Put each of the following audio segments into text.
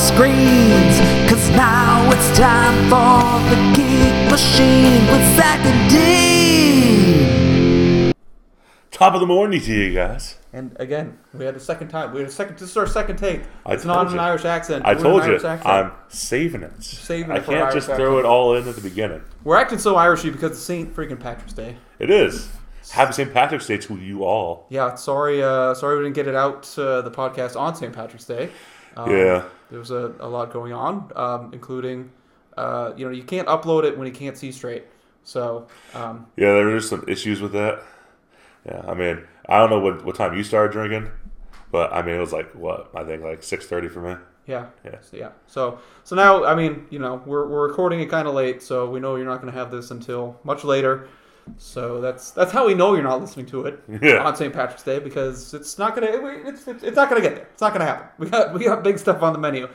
screens, cause now it's time for the Geek Machine with Zach and D. Top of the morning to you guys. And again, we had a second time. This is our second take. It's not an Irish accent. I told you. I'm saving it. Saving it. I can't just throw it all in at the beginning. We're acting so Irishy because it's St. freaking Patrick's Day. It is. Happy St. Patrick's Day to you all. Yeah, sorry we didn't get it out, the podcast on St. Patrick's Day. Yeah. There was a lot going on, including, you can't upload it when you can't see straight. So. Yeah, there were some issues with that. Yeah, I mean, I don't know what time you started drinking, but I mean, it was like, I think 6:30 for me. Yeah. Yeah. So now, I mean, we're recording it kind of late, so we know you're not going to have this until much later. So that's how we know you're not listening to it on St. Patrick's Day, because it's not gonna get there. It's not gonna happen. We got big stuff on the menu,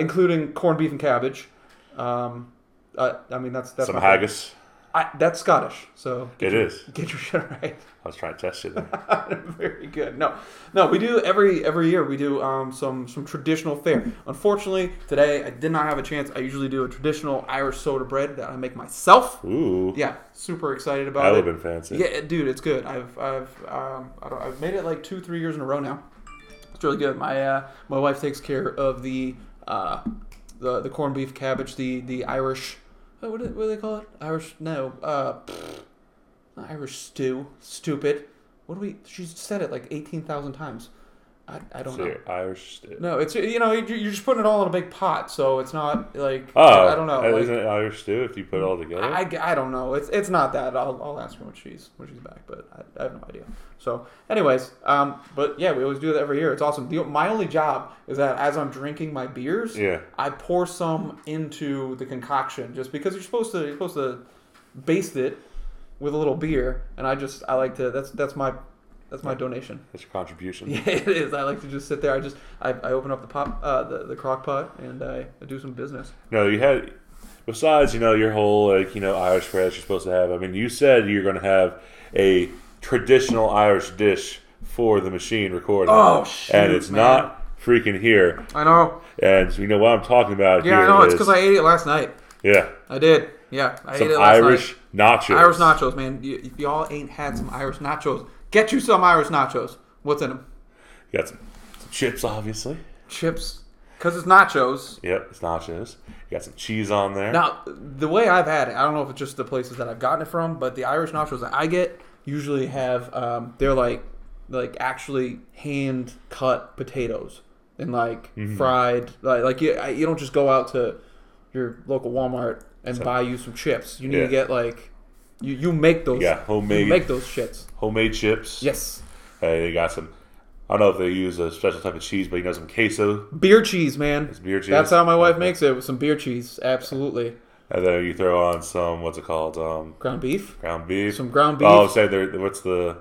including corned beef and cabbage. That's some haggis. That's Scottish, so get your shit right. I was trying to test you there. Very good. No, we do every year. We do some traditional fare. Unfortunately, today I did not have a chance. I usually do a traditional Irish soda bread that I make myself. Ooh. Yeah, super excited about it. That would have been fancy. Yeah, dude, it's good. I've made it 2-3 years in a row now. It's really good. My my wife takes care of the corned beef, cabbage, the Irish. What do they call it? Irish? No. Not Irish stew. Stupid. What do we... She's said it 18,000 times. I don't know. Irish stew. No, it's... you're just putting it all in a big pot, so it's not I don't know. Isn't it Irish stew if you put it all together? I don't know. It's not that. I'll ask her when she's back, but I have no idea. So, anyways. But yeah, we always do that every year. It's awesome. My only job is that as I'm drinking my beers, I pour some into the concoction, just because you're supposed to baste it with a little beer, and I like to... That's my donation. That's your contribution. Yeah, it is. I like to just sit there. I open up the crock pot, and I do some business. No, you had... Besides, your whole, Irish fare that you're supposed to have. I mean, you said you're going to have a traditional Irish dish for the machine recording. Oh, shit, and it's not freaking here. I know. And so you know what I'm talking about. Yeah, I know. It's because I ate it last night. Yeah. I did. Yeah, I ate it last night. Nachos. Irish nachos, man. If y'all ain't had some Irish nachos... Get you some Irish nachos. What's in them? You got some chips, obviously. Chips. Because it's nachos. Yep, it's nachos. You got some cheese on there. Now, the way I've had it, I don't know if it's just the places that I've gotten it from, but the Irish nachos that I get usually have, they're actually hand-cut potatoes. And fried. You don't just go out to your local Walmart and buy you some chips. You need to get You make those. Yeah, homemade. You make those shits. Homemade chips. Yes. They got some. I don't know if they use a special type of cheese, but some queso. Beer cheese, man. It's beer cheese. That's how my wife makes it, with some beer cheese. Absolutely. And then you throw on some. What's it called? Ground beef. Some ground beef. Oh, say they're... What's the?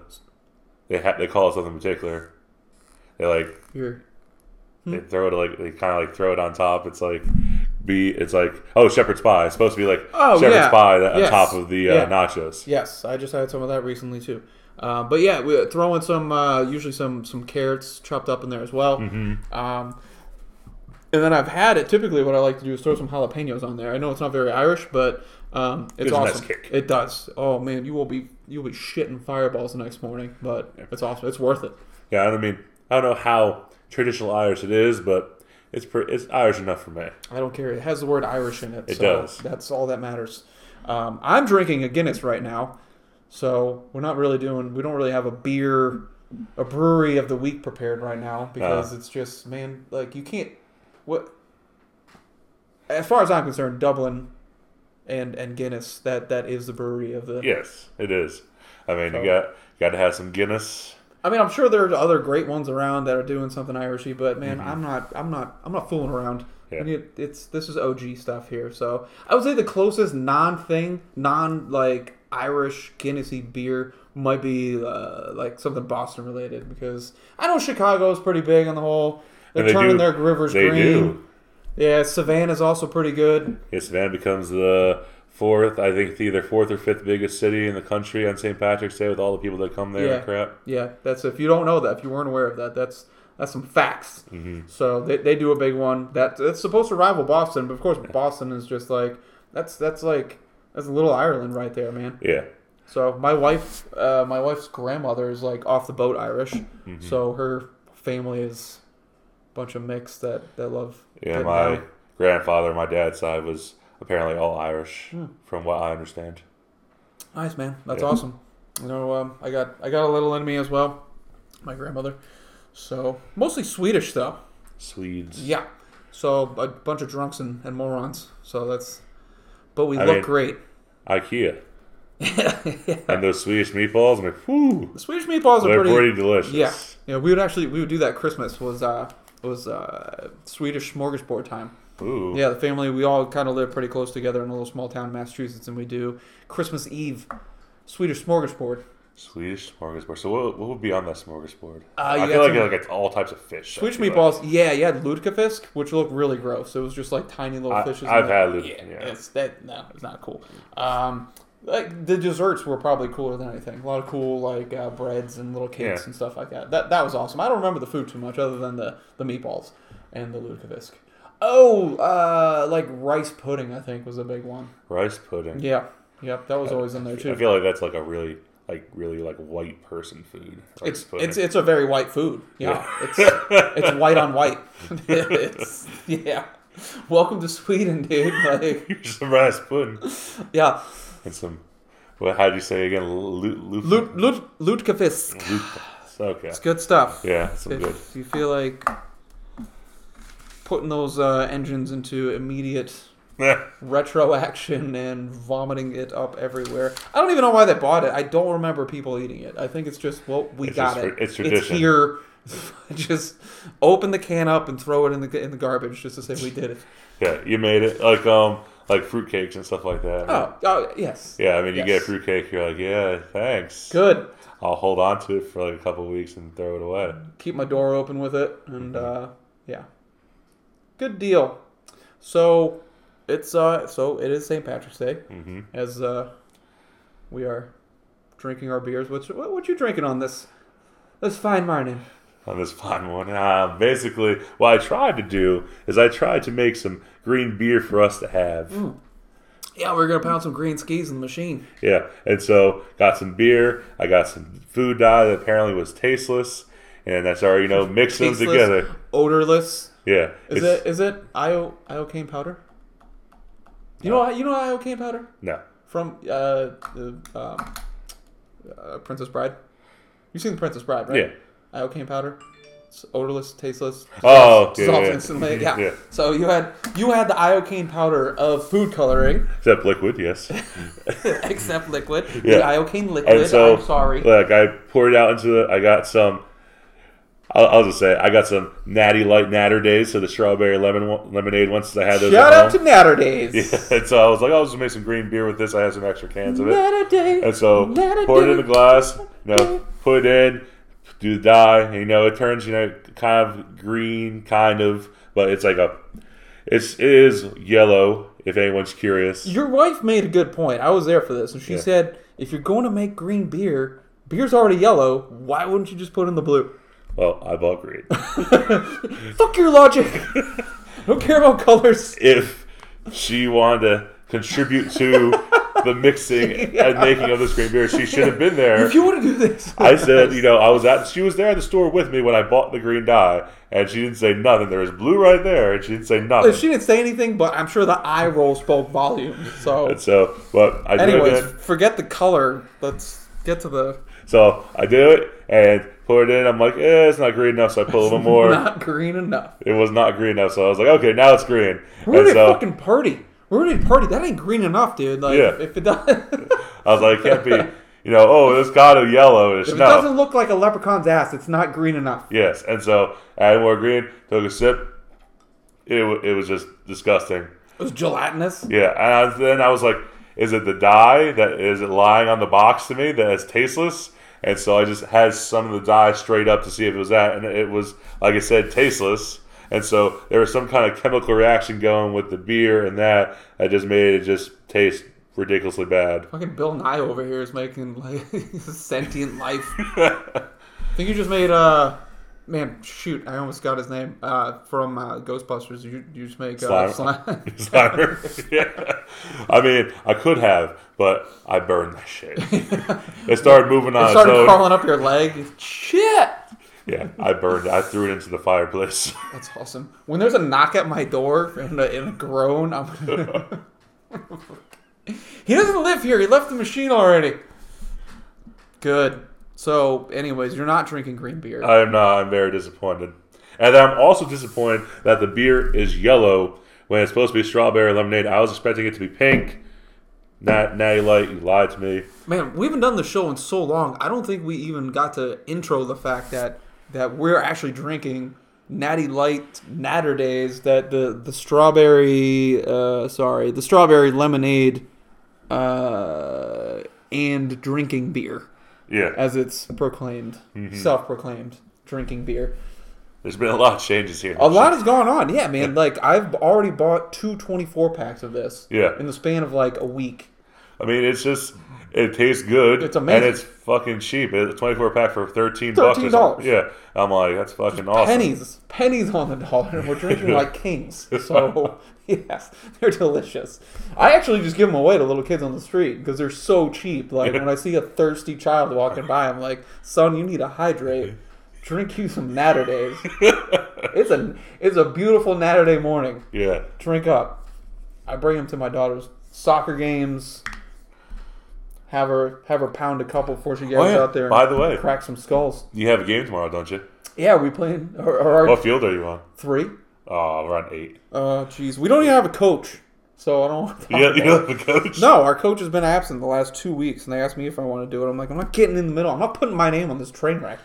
They call it something particular. They They throw it they kind of throw it on top. It's shepherd's pie. It's supposed to be pie on top of the nachos. Yes, I just had some of that recently too. But yeah, we throw in some usually some carrots chopped up in there as well. Mm-hmm. And then I've had it. Typically, what I like to do is throw some jalapenos on there. I know it's not very Irish, but it's awesome. A nice kick. It does. Oh man, you'll be shitting fireballs the next morning, but it's awesome. It's worth it. Yeah, I don't know how traditional Irish it is, but it's Irish enough for me. I don't care. It has the word Irish in it. It does. That's all that matters. I'm drinking a Guinness right now, so we're not really doing... We don't really have a brewery of the week prepared right now, because it's just, man, you can't... What? As far as I'm concerned, Dublin and Guinness, that is the brewery of the... Yes, it is. You got to have some Guinness... I'm sure there are other great ones around that are doing something Irishy, but man, mm-hmm. I'm not fooling around. Yeah. This is OG stuff here. So I would say the closest non Irish Guinnessy beer might be something Boston related, because I know Chicago is pretty big on the whole. They're turning their rivers green. Do. Yeah, Savannah's also pretty good. Yeah, Savannah becomes the fourth or fifth biggest city in the country on St. Patrick's Day, with all the people that come there and crap. Yeah, that's... If you don't know that, if you weren't aware of that, that's That's some facts. Mm-hmm. So they do a big one that's supposed to rival Boston, but of course Boston is just like that's Little Ireland right there, man. Yeah. So my wife's grandmother is like off the boat Irish, mm-hmm. so her family is a bunch of mix that love. Yeah, my grandfather, my dad's side was apparently all Irish, from what I understand. Nice, man. That's awesome. You know, I got a little in me as well. My grandmother. So, mostly Swedish, though. Swedes. Yeah. So, a bunch of drunks and morons. So, that's... But I mean, great. Ikea. Yeah. And those Swedish meatballs. I'm like, whew. The Swedish meatballs are pretty delicious. Yeah. Yeah, we would do that Christmas. It was Swedish smorgasbord time. Ooh. Yeah, the family, we all kind of live pretty close together in a little small town in Massachusetts, and we do Christmas Eve Swedish smorgasbord. Swedish smorgasbord. So what would be on that smorgasbord? I feel like it's all types of fish. Swedish meatballs. Like. Yeah, you had lutefisk, which looked really gross. It was just like tiny little fishes. I've had lutefisk. Yeah. It's not cool. Like the desserts were probably cooler than anything. A lot of cool like breads and little cakes and stuff like that. That was awesome. I don't remember the food too much other than the meatballs and the lutefisk. Oh, like rice pudding. I think was a big one. Rice pudding. Yeah. Yep. That was always in there too. I feel like that's like a really white person food. Rice pudding. It's a very white food. Yeah. It's white on white. Yeah. Welcome to Sweden, dude. Like some rice pudding. Yeah. And some. Well, how do you say again? Lutkefisk. Okay. It's good stuff. Yeah. Some good. If you feel like putting those engines into immediate retro action and vomiting it up everywhere. I don't even know why they bought it. I don't remember people eating it. I think it's just, well, we got it. It's tradition. It's here. Just open the can up and throw it in the garbage just to say we did it. Yeah, you made it. Like fruitcakes and stuff like that. Right? Oh, yes. Yeah, I mean, you get a fruitcake, you're like, yeah, thanks. Good. I'll hold on to it for like a couple of weeks and throw it away. Keep my door open with it, and yeah. Good deal. So it's it is St. Patrick's Day, mm-hmm. as we are drinking our beers. What you drinking on this fine morning? On this fine one, basically, what I tried to do is I tried to make some green beer for us to have. Mm. Yeah, we're gonna pound some green skis in the machine. Yeah, and so got some beer. I got some food dye that apparently was tasteless, and that's our mix them together. Odorless. Yeah. Is it Iocane powder? You know Iocane powder? No. From Princess Bride. You've seen the Princess Bride, right? Yeah. Iocane powder. It's odorless, tasteless. Oh, okay. Dissolved instantly. Yeah. Yeah. So you had the Iocane powder of food coloring. Except liquid, yes. Except liquid. Yeah. The Iocane liquid. And so, I'm sorry. Like I poured it out I got some. I'll just say I got some Natty Light Natter Days, so the strawberry lemonade ones. So I had those. Shout out to Natter Days. Yeah, and so I was like, I'll just make some green beer with this. I had some extra cans of it. Natter Days. And so poured it in a glass. Put it in, do the dye. And, it turns kind of green, but it's like it is yellow. If anyone's curious, your wife made a good point. I was there for this, and she said, if you're going to make green beer, beer's already yellow. Why wouldn't you just put in the blue? Well, I bought green. Fuck your logic. I don't care about colors. If she wanted to contribute to the mixing and making of this green beer, she should have been there. If you want to do this. I said, she was there at the store with me when I bought the green dye, and she didn't say nothing. There was blue right there, and she didn't say nothing. She didn't say anything, but I'm sure the eye roll spoke volumes. Anyways, forget the color. Let's get to the... So I do it and pour it in. I'm like, it's not green enough, so I put a little more. Not green enough. It was not green enough, so I was like, okay, now it's green. We're in a fucking party. That ain't green enough, dude. Like, if it does, I was like, it can't be. It's got a yellowish. If it doesn't look like a leprechaun's ass, it's not green enough. Yes, and so I added more green. Took a sip. It was just disgusting. It was gelatinous. Yeah, and then I was like, is it the dye that is it lying on the box to me that is tasteless? And so I just had some of the dye straight up to see if it was that, and it was, like I said, tasteless. And so there was some kind of chemical reaction going with the beer and that just made it just taste ridiculously bad. Fucking Bill Nye over here is making like sentient life. I think you just made Man, shoot, I almost got his name from Ghostbusters. You just make Slimer. Yeah. I mean, I could have, but I burned that shit. It started moving on. It started crawling up your leg. Shit. Yeah, I burned it. I threw it into the fireplace. That's awesome. When there's a knock at my door and a groan, I'm He doesn't live here. He left the machine already. Good. So, anyways, you're not drinking green beer. I am not. I'm very disappointed. And I'm also disappointed that the beer is yellow when it's supposed to be strawberry lemonade. I was expecting it to be pink. Natty Light, you lied to me. Man, we haven't done the show in so long. I don't think we even got to intro the fact that we're actually drinking Natty Light Natter Days, that the strawberry lemonade and drinking beer. Yeah. As it's proclaimed, self-proclaimed drinking beer. There's been a lot of changes here. A lot has gone on. Yeah, man. Like, I've already bought two 24-packs of this. Yeah. In the span of, like, a week. I mean, it's just, it tastes good. It's amazing. And it's fucking cheap. It's a 24-pack for $13. $13. Yeah. I'm like, that's fucking awesome. Pennies on the dollar. And we're drinking like kings. So, yes, they're delicious. I actually just give them away to little kids on the street because they're so cheap. Like, when I see a thirsty child walking by, I'm like, son, you need to hydrate. Drink you some Natter Days. It's a beautiful Natter Day morning. Yeah. Drink up. I bring them to my daughter's soccer games. Have her pound a couple before she gets out there. By the way, crack some skulls. You have a game tomorrow, don't you? Yeah, we playing. What field are you on? 3. Oh, we're on 8. Jeez, we don't even have a coach, so I don't want to talk about it. You don't have a coach? No, our coach has been absent the last 2 weeks, and they asked me if I want to do it. I'm like, I'm not getting in the middle. I'm not putting my name on this train wreck.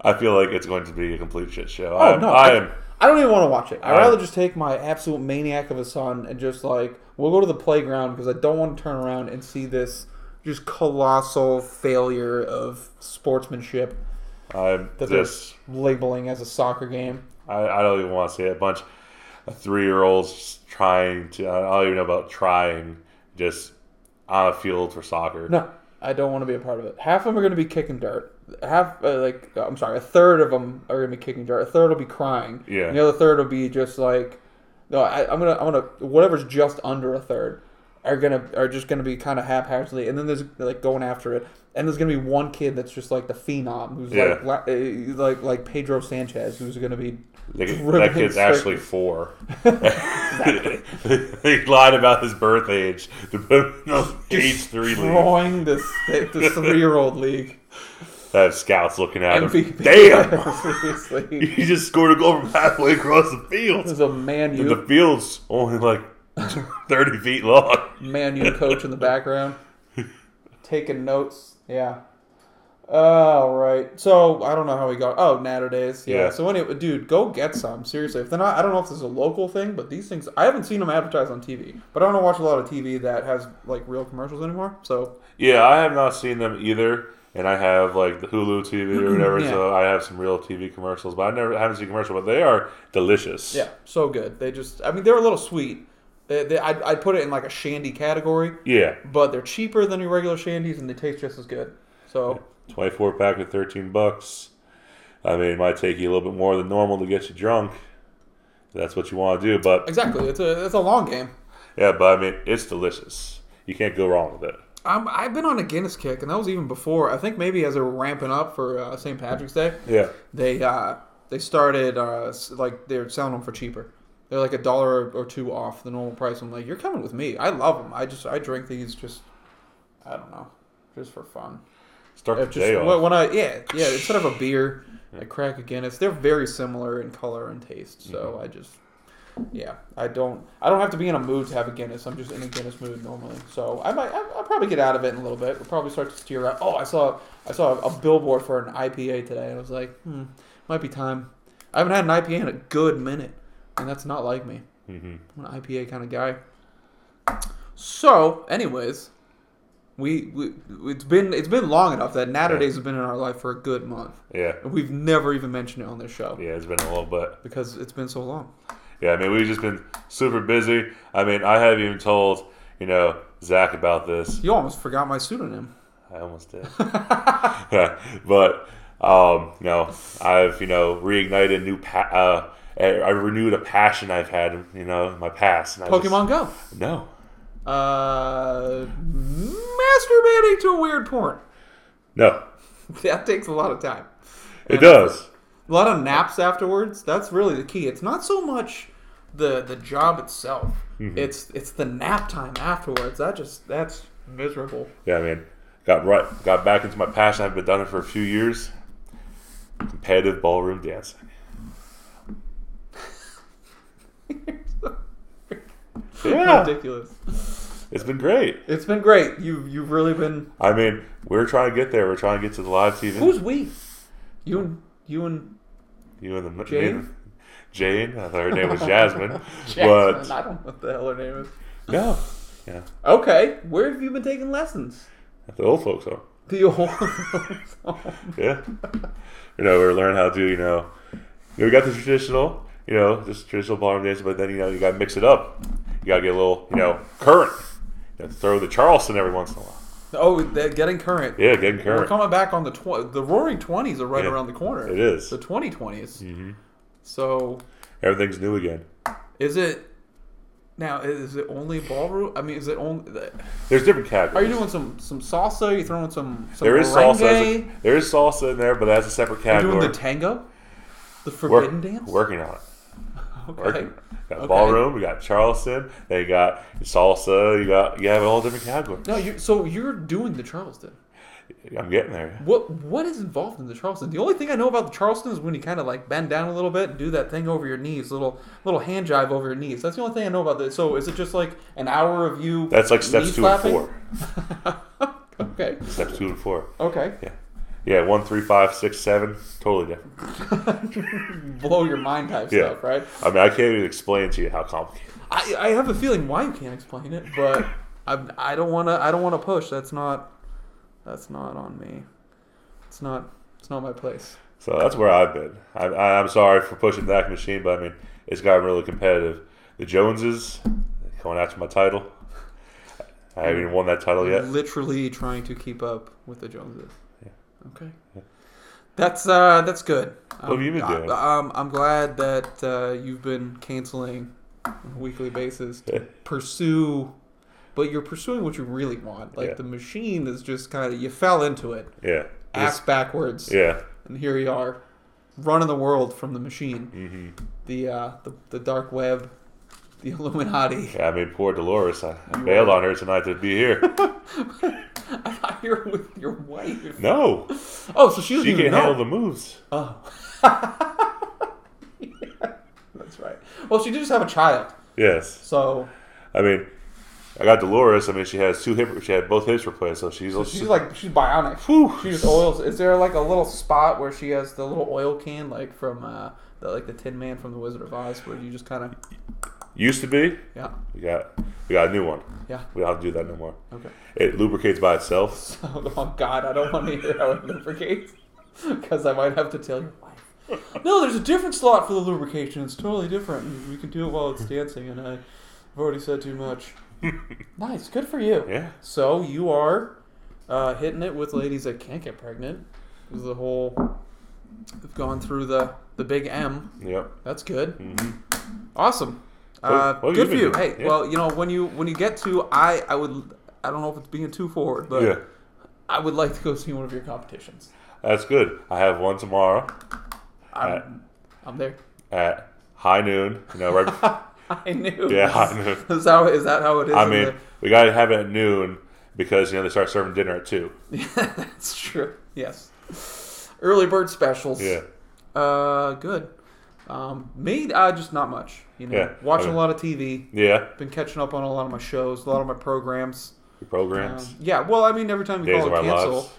I feel like it's going to be a complete shit show. I don't even want to watch it. I'd rather just take my absolute maniac of a son and just, like, we'll go to the playground because I don't want to turn around and see this just colossal failure of sportsmanship they're labeling as a soccer game. I don't even want to see it. A bunch of 3-year-olds trying to, I don't even know about trying, just on a field for soccer. No, I don't want to be a part of it. Half of them are going to be kicking dirt. A third of them are gonna be kicking dirt. A third will be crying. Yeah. And the other third will be just like, no, I'm gonna whatever's just under a third are just gonna be kind of haphazardly. And then there's like going after it. And there's gonna be one kid that's just like the phenom who's like Pedro Sanchez who's gonna be. That kid's actually 4. Exactly. He lied about his birth age to put him in those age 3 league. Destroying this 3-year-old league. That scouts looking at him. Damn! Seriously. He just scored a goal from halfway across the field. There's a Man U. The field's only like 30 feet long. Man U coach in the background. Taking notes. Yeah. All right. So, I don't know how we got... Oh, Natter Days. Yeah. So, anyway, dude, go get some. Seriously. If they're not... I don't know if this is a local thing, but these things... I haven't seen them advertised on TV. But I don't watch a lot of TV that has, like, real commercials anymore. So... Yeah, I have not seen them either. And I have, like, the Hulu TV or whatever, so I have some real TV commercials. But I haven't seen commercial, but they are delicious. Yeah, so good. They just, I mean, they're a little sweet. I'd put it in, like, a shandy category. Yeah. But they're cheaper than your regular shandies, and they taste just as good. So 24-pack at $13. I mean, it might take you a little bit more than normal to get you drunk. That's what you want to do, but... Exactly. It's a long game. Yeah, but, I mean, it's delicious. You can't go wrong with it. I've been on a Guinness kick, and that was even before. I think maybe as they were ramping up for St. Patrick's Day, they started like they were selling them for cheaper. They're like $1 or $2 off the normal price. I'm like, you're coming with me. I love them. I drink these just, I don't know, just for fun. Start the day off. Instead of a beer, I crack a Guinness. They're very similar in color and taste, so I just. Yeah, I don't have to be in a mood to have a Guinness. I'm just in a Guinness mood normally, so I'll probably get out of it in a little bit. We'll probably start to steer out. Oh, I saw a billboard for an IPA today, and I was like, might be time. I haven't had an IPA in a good minute, and that's not like me. I'm an IPA kind of guy. So, anyways, it's been long enough that Natter Days have been in our life for a good month. Yeah, and we've never even mentioned it on this show. Yeah, it's been a little bit because it's been so long. Yeah, I mean, we've just been super busy. I mean, I haven't even told, Zach about this. You almost forgot my pseudonym. I almost did. But I've reignited new. I renewed a passion I've had, in my past. And Pokemon Go. No. Masturbating to a weird porn. No. That takes a lot of time. It does. A lot of naps afterwards. That's really the key. It's not so much the job itself. Mm-hmm. It's the nap time afterwards. That's miserable. Yeah, I mean, got back into my passion. I've been done it for a few years. Competitive ballroom dancing. Yeah. Ridiculous. It's been great. You've really been. I mean, we're trying to get there. We're trying to get to the live TV. Who's we? You and the Jane. I thought her name was Jasmine. But I don't know what the hell her name is. No. Yeah. Okay. Where have you been taking lessons? At the old folks home. The old folks home. Yeah. We were learning how to do. We got the traditional. Just traditional ballroom dancing, but then you gotta mix it up. You gotta get a little, current. You have to throw the Charleston every once in a while. Oh, getting current. Yeah, getting current. We're coming back on the Roaring Twenties are right around the corner. It is the 2020s. Mm-hmm. So everything's new again. Is it now? Is it only ballroom? I mean, is it only? There's different categories. Are you doing some salsa? Are you throwing some? There is merengue? Salsa. There is salsa in there, but that's a separate category. You're doing the tango, the forbidden dance. Working on it. Okay. Got ballroom, we got Charleston, they got salsa, you have all different categories. No, you're doing the Charleston. I'm getting there. What is involved in the Charleston? The only thing I know about the Charleston is when you kind of like bend down a little bit and do that thing over your knees, little hand jive over your knees. That's the only thing I know about this. So is it just like an hour of you? That's like steps 2 and 4. Okay. Steps 2 and 4. Okay. Yeah. Yeah, 1, 3, 5, 6, 7, totally different. Blow your mind type stuff, right? I mean, I can't even explain to you how complicated it is. I have a feeling why you can't explain it, but I don't wanna push. That's not on me. It's not my place. So that's where I've been. I'm sorry for pushing that machine, but I mean, it's gotten really competitive. The Joneses going after my title. I haven't even won that title yet. Literally trying to keep up with the Joneses. Okay, that's good. What have you been doing? I'm glad that you've been canceling on a weekly basis to pursue, but you're pursuing what you really want. Like the machine is just kind of you fell into it. Yeah, ass backwards. Yeah, and here you are, running the world from the machine, mm-hmm. the dark web. The Illuminati. Yeah, I mean, poor Dolores. I bailed on her tonight to be here. I thought you were with your wife. No. Oh, so she can handle the moves. Oh. Yeah, that's right. Well, she did just have a child. Yes. So. I mean, I got Dolores. I mean, she has she had both hips replaced, so she's bionic. Whew. She just oils. Is there like a little spot where she has the little oil can, like from the Tin Man from the Wizard of Oz, where you just kind of. Used to be. Yeah. We got a new one. Yeah. We don't have to do that no more. Okay. It lubricates by itself. Oh, God. I don't want to hear how it lubricates because I might have to tell your wife. No, there's a different slot for the lubrication. It's totally different. We can do it while it's dancing, and I've already said too much. Nice. Good for you. Yeah. So you are hitting it with ladies that can't get pregnant. The whole... They've gone through the big M. Yep. That's good. Mm-hmm. Awesome. Good for you. Hey, well, when you get to, I don't know if it's being too forward, but I would like to go see one of your competitions. That's good. I have one tomorrow. I'm there at high noon. Right. High noon. Yeah, high noon. Is that how it is? I mean, we gotta have it at noon because they start serving dinner at 2. Yeah, that's true. Yes, early bird specials. Yeah. Good. Me, just not much. Watching a lot of TV. Yeah. Been catching up on a lot of my shows, a lot of my programs. Your programs? Yeah. Well, I mean, every time you call it cancel,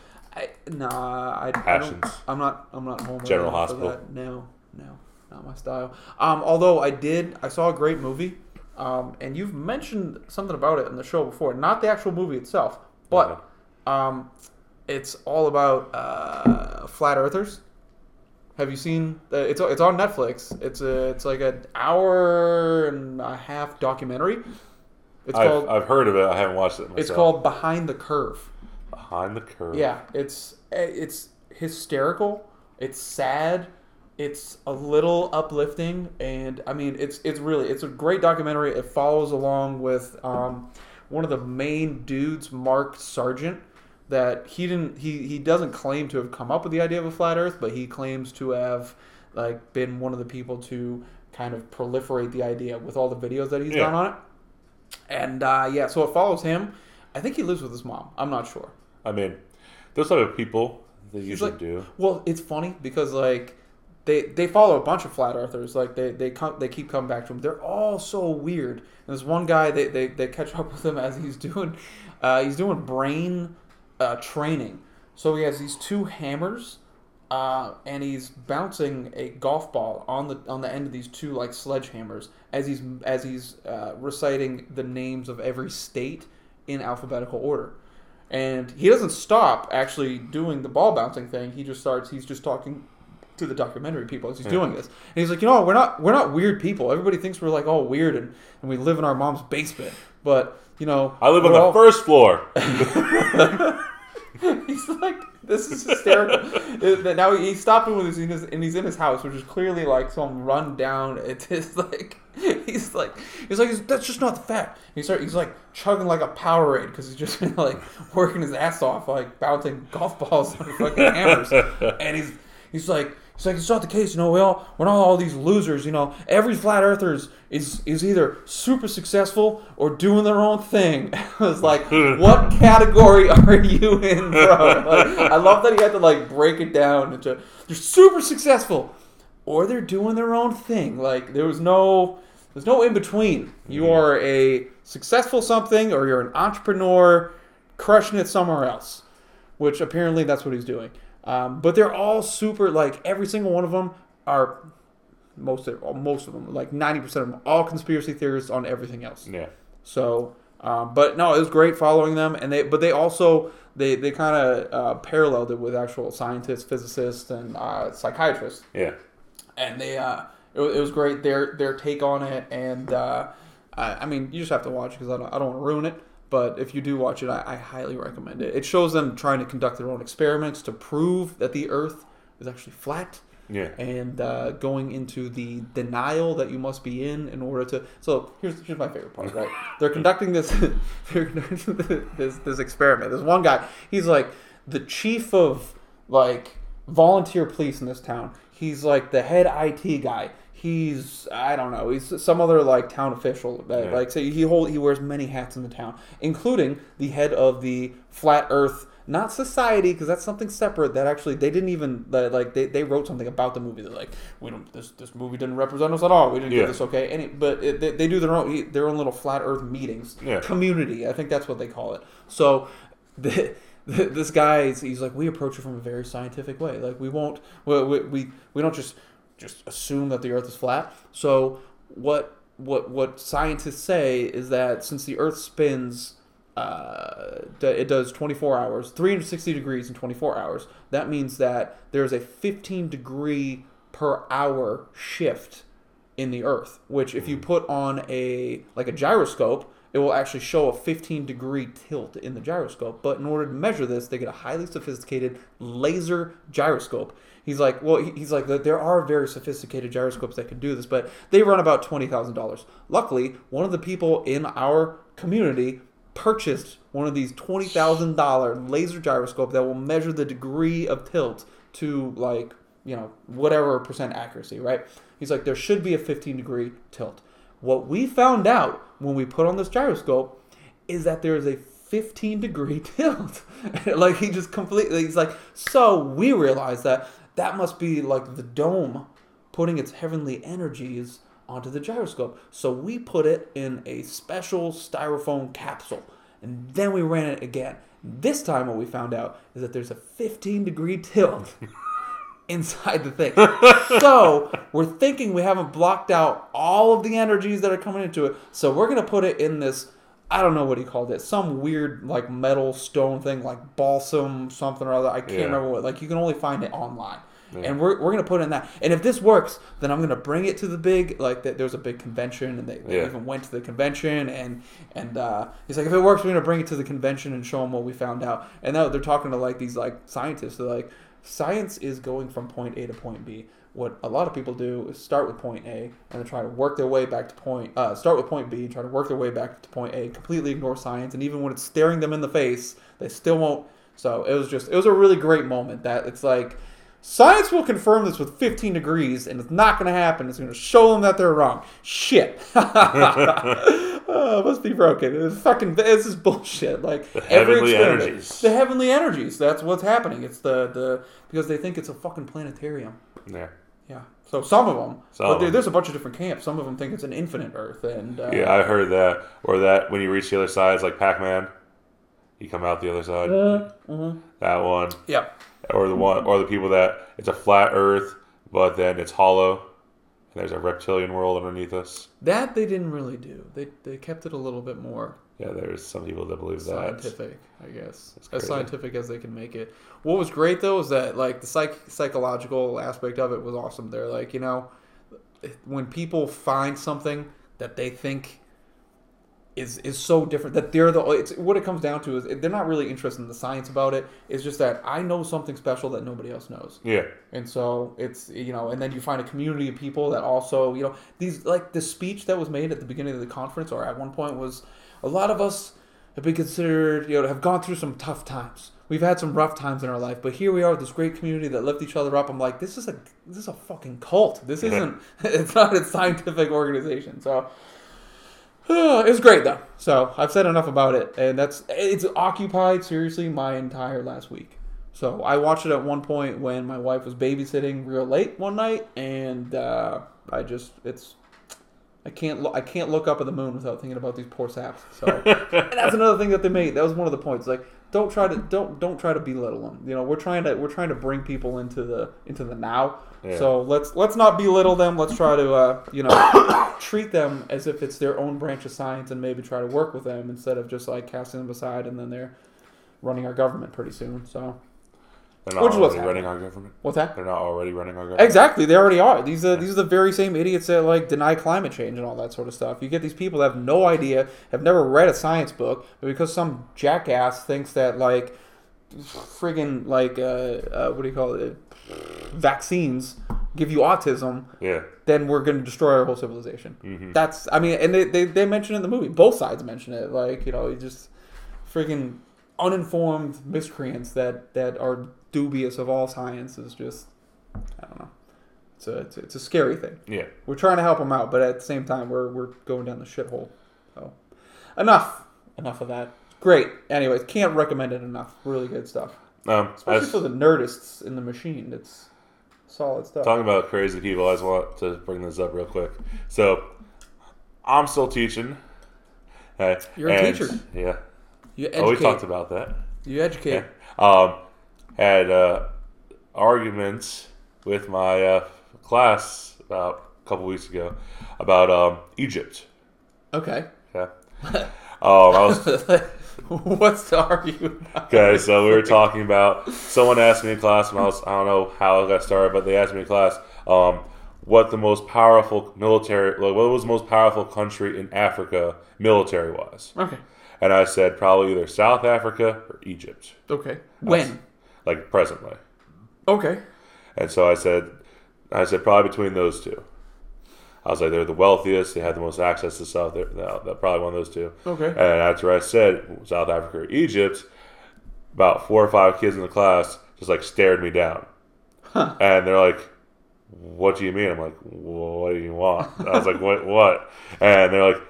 I'm not home. General Hospital. For that. No, not my style. Although I saw a great movie, and you've mentioned something about it in the show before. Not the actual movie itself, but it's all about flat earthers. Have you seen? It's on Netflix. It's like an hour and a half documentary. I've heard of it. I haven't watched it myself. It's called Behind the Curve. Yeah, it's hysterical. It's sad. It's a little uplifting, and I mean, it's really a great documentary. It follows along with one of the main dudes, Mark Sargent, that he doesn't claim to have come up with the idea of a flat Earth, but he claims to have like been one of the people to kind of proliferate the idea with all the videos that he's done on it. And so it follows him. I think he lives with his mom. I'm not sure. I mean, those type of people they usually do. Well, it's funny because like they follow a bunch of flat earthers. Like they keep coming back to him. They're all so weird. And there's one guy they catch up with him as he's doing brain training. So he has these two hammers. And he's bouncing a golf ball on the end of these two like sledgehammers as he's reciting the names of every state in alphabetical order, and he doesn't stop actually doing the ball bouncing thing. He just starts. He's just talking to the documentary people as he's doing this, and he's like, you know, we're not weird people. Everybody thinks we're like all weird and we live in our mom's basement, but you know, I live on the first floor. He's like, this is hysterical. Now he stopped him with his, and he's in his house, which is clearly like some run down. It's just like he's like that's just not the fact. And he's like chugging like a Powerade because he's just been like working his ass off, like bouncing golf balls on fucking hammers. And he's like it's not the case. You know, we're not all these losers. You know, every flat earthers is either super successful or doing their own thing. I was like, what category are you in, bro? Like, I love that he had to like break it down into they're super successful or they're doing their own thing. Like there's no in between. You are a successful something or you're an entrepreneur crushing it somewhere else, which apparently that's what he's doing. But they're all super, like, every single one of them are, most of them, like 90% of them, all conspiracy theorists on everything else. Yeah. So, but no, it was great following them, and they also kind of paralleled it with actual scientists, physicists, and psychiatrists. Yeah. And it was great, their take on it, and I mean, you just have to watch because I don't want to ruin it. But if you do watch it, I highly recommend it. It shows them trying to conduct their own experiments to prove that the Earth is actually flat. Yeah. And going into the denial that you must be in order to... So here's my favorite part, right? They're conducting this experiment. There's one guy. He's like the chief of like volunteer police in this town. He's like the head IT guy. He's, I don't know, he's some other, like, town official. Like, say he wears many hats in the town, including the head of the Flat Earth, not society, because that's something separate that actually, they didn't even, like, they wrote something about the movie. They're like, we don't, this movie didn't represent us at all. We didn't get this okay. And they do their own little Flat Earth meetings. Yeah. Community, I think that's what they call it. So, this guy, he's like, we approach it from a very scientific way. Like, we don't just assume that the Earth is flat. So what scientists say is that since the Earth spins, it does 24 hours, 360 degrees in 24 hours. That means that there's a 15 degree per hour shift in the Earth, which if you put on a gyroscope, it will actually show a 15 degree tilt in the gyroscope. But in order to measure this, they get a highly sophisticated laser gyroscope. He's like, there are very sophisticated gyroscopes that can do this, but they run about $20,000. Luckily, one of the people in our community purchased one of these $20,000 laser gyroscope that will measure the degree of tilt to, like, you know, whatever percent accuracy, right? He's like, there should be a 15 degree tilt. What we found out when we put on this gyroscope is that there is a 15 degree tilt. Like, he just completely, he's like, so we realized that must be like the dome putting its heavenly energies onto the gyroscope. So we put it in a special styrofoam capsule. And then we ran it again. This time what we found out is that there's a 15 degree tilt inside the thing. So we're thinking we haven't blocked out all of the energies that are coming into it. So we're going to put it in this, I don't know what he called it, some weird like metal stone thing, like balsam something or other. I can't remember what. Like, you can only find it online. Yeah. And we're going to put it in that. And if this works, then I'm going to bring it to the big, like, there's a big convention, and they even went to the convention. And he's like, if it works, we're going to bring it to the convention and show them what we found out. And now they're talking to, like, these, like, scientists. They're like, Science is going from point A to point B. What a lot of people do is start with point A and then try to work their way back to start with point B and try to work their way back to point A, completely ignore science, and even when it's staring them in the face, they still won't. So it was a really great moment that it's like, science will confirm this with 15 degrees, and it's not going to happen. It's going to show them that they're wrong. Shit. Oh, it must be broken. This is bullshit. Like the heavenly energies. The heavenly energies. That's what's happening. It's the because they think it's a fucking planetarium. Yeah. Yeah. So some of them. There's a bunch of different camps. Some of them think it's an infinite Earth. And yeah, I heard that. Or that when you reach the other side, it's like Pac-Man. You come out the other side. Mm-hmm. That one. Yeah. Or the people that it's a flat Earth, but then it's hollow, and there's a reptilian world underneath us. That they didn't really do. They kept it a little bit more. Yeah, there's some people that believe scientific, that. I guess. As scientific as they can make it. What was great though is that like the psychological aspect of it was awesome. They're like, you know, when people find something that they think is so different that what it comes down to is they're not really interested in the science about it. It's just that I know something special that nobody else knows. Yeah. And so it's, you know, and then you find a community of people that also, you know, these, like the speech that was made at the beginning of the conference or at one point was, a lot of us have been considered, you know, have gone through some tough times. We've had some rough times in our life, but here we are with this great community that lift each other up. I'm like, this is a fucking cult. This isn't, it's not a scientific organization. So, it was great though. So I've said enough about it, and it's occupied seriously my entire last week. So I watched it at one point when my wife was babysitting real late one night, and I can't look up at the moon without thinking about these poor saps. So and that's another thing that they made. That was one of the points. Like don't try to belittle them. You know, we're trying to bring people into the now. Yeah. So let's not belittle them. Let's try to you know, treat them as if it's their own branch of science and maybe try to work with them instead of just like casting them aside, and then they're running our government pretty soon. So they're not already running our government. What's that? They're not already running our government. Exactly, they already are. These are the very same idiots that like deny climate change and all that sort of stuff. You get these people that have no idea, have never read a science book, but because some jackass thinks that like friggin' like what do you call it? Vaccines give you autism. Yeah. Then we're going to destroy our whole civilization. Mm-hmm. That's, I mean, and they mention it in the movie. Both sides mention it. Like, you know, you just friggin' uninformed miscreants that are dubious of all science is just, I don't know. It's a scary thing. Yeah. We're trying to help them out, but at the same time, we're going down the shithole. So enough of that. Great. Anyways, can't recommend it enough. Really good stuff. Especially for the nerdists in the machine. It's solid stuff. Talking about crazy people, I just want to bring this up real quick. So, I'm still teaching. You're a teacher. Yeah. You educate. Oh, we talked about that. You educate. Yeah. Had arguments with my class about a couple weeks ago about Egypt. Okay. Yeah. What's the argument? Okay, so we were talking about, someone asked me in class, and I don't know how it got started, but they asked me in class, what was the most powerful country in Africa, military-wise? Okay. And I said probably either South Africa or Egypt. Okay. When? Like presently. Okay. And so I said probably between those two. I was like, they're the wealthiest. They have the most access to stuff. They're probably one of those two. Okay. And after I said South Africa or Egypt, about 4 or 5 kids in the class just like stared me down. Huh. And they're like, what do you mean? I'm like, well, what do you want? I was like, what? And they're like,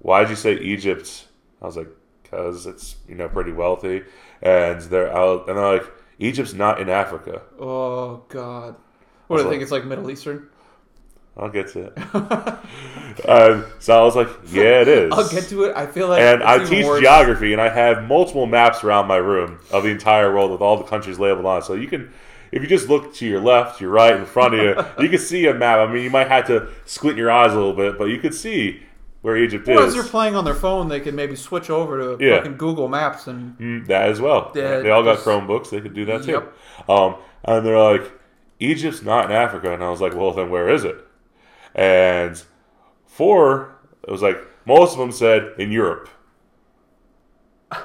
why did you say Egypt? I was like, because it's, you know, pretty wealthy. And they're like, Egypt's not in Africa. Oh, God. What do they think? It's like Middle Eastern? I'll get to it. So I was like, yeah, it is. I'll get to it. I feel like. And I teach geography, and I have multiple maps around my room of the entire world with all the countries labeled on. So you can, if you just look to your left, your right, in front of you, you can see a map. I mean, you might have to squint your eyes a little bit, but you could see where Egypt is. As they're playing on their phone, they could maybe switch over to fucking Google Maps. And that as well. They all got Chromebooks. They could do that too. And they're like, Egypt's not in Africa. And I was like, well, then where is it? And it was like, most of them said, in Europe. Okay.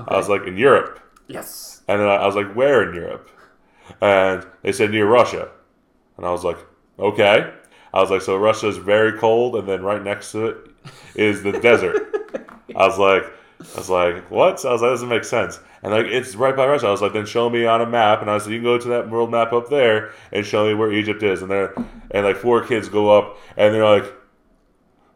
I was like, in Europe. Yes. And then I was like, where in Europe? And they said near Russia. And I was like, okay. I was like, so Russia is very cold, and then right next to it is the desert. I was like, what? I was like, that doesn't make sense. And like, it's right by Russia. I was like, then show me on a map. And I said, like, you can go to that world map up there and show me where Egypt is. And like four kids go up, and they're like,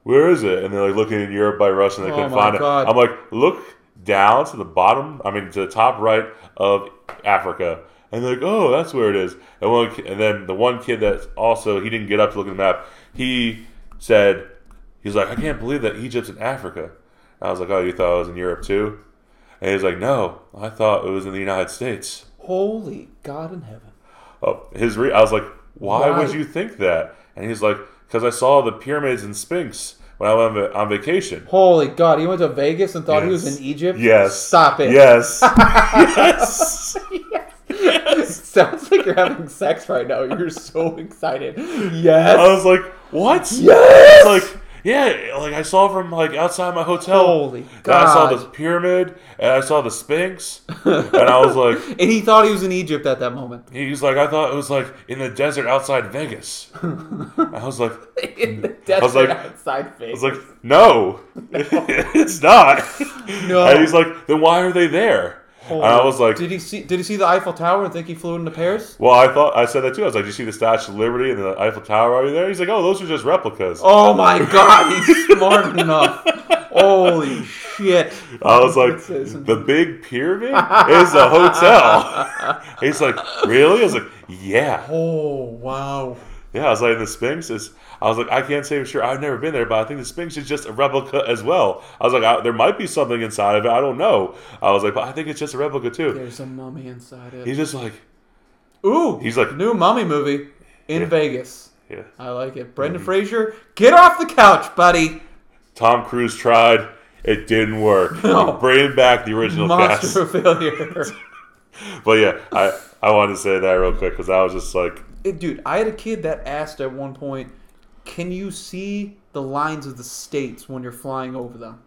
where is it? And they're like looking in Europe by Russia, and they couldn't find it. I'm like, look down to the bottom. I mean, to the top right of Africa. And they're like, oh, that's where it is. And then the one kid that also, he didn't get up to look at the map. He said, he's like, I can't believe that Egypt's in Africa. I was like, oh, you thought it was in Europe too? And he was like, no, I thought it was in the United States. Holy God in heaven. Oh, I was like, why would you think that? And he's like, because I saw the pyramids and Sphinx when I went on vacation. Holy God, he went to Vegas and thought he was in Egypt? Yes. Stop it. Yes. Yes. Yes. Yes. Sounds like you're having sex right now. You're so excited. Yes. I was like, what? Yes. Like, yeah, like I saw from like outside my hotel. Holy God. I saw the pyramid and I saw the Sphinx. And I was like, and he thought he was in Egypt at that moment. He's like, I thought it was like in the desert outside Vegas. I was like, in the desert outside Vegas. I was like, no. It's not. No. And he's like, then why are they there? And I was like, did he see the Eiffel Tower and think he flew into Paris? Well, I said that too. I was like, did you see the Statue of Liberty and the Eiffel Tower over there? He's like, oh, those are just replicas. Oh my God, he's smart enough. Holy shit. I was like, the big pyramid is a hotel. He's like, really? I was like, yeah. Oh, wow. Yeah, I was like, the Sphinx is... I was like, I can't say for sure. I've never been there, but I think the Sphinx is just a replica as well. I was like, there might be something inside of it. I don't know. I was like, but I think it's just a replica too. There's a mummy inside it. He's just like... Ooh! He's like... New mummy movie in Vegas. Yeah. I like it. Brendan Fraser, get off the couch, buddy! Tom Cruise tried. It didn't work. No. Bring back the original cast. Monster failure. But yeah, I wanted to say that real quick because I was just like... Dude, I had a kid that asked at one point, can you see the lines of the states when you're flying over them?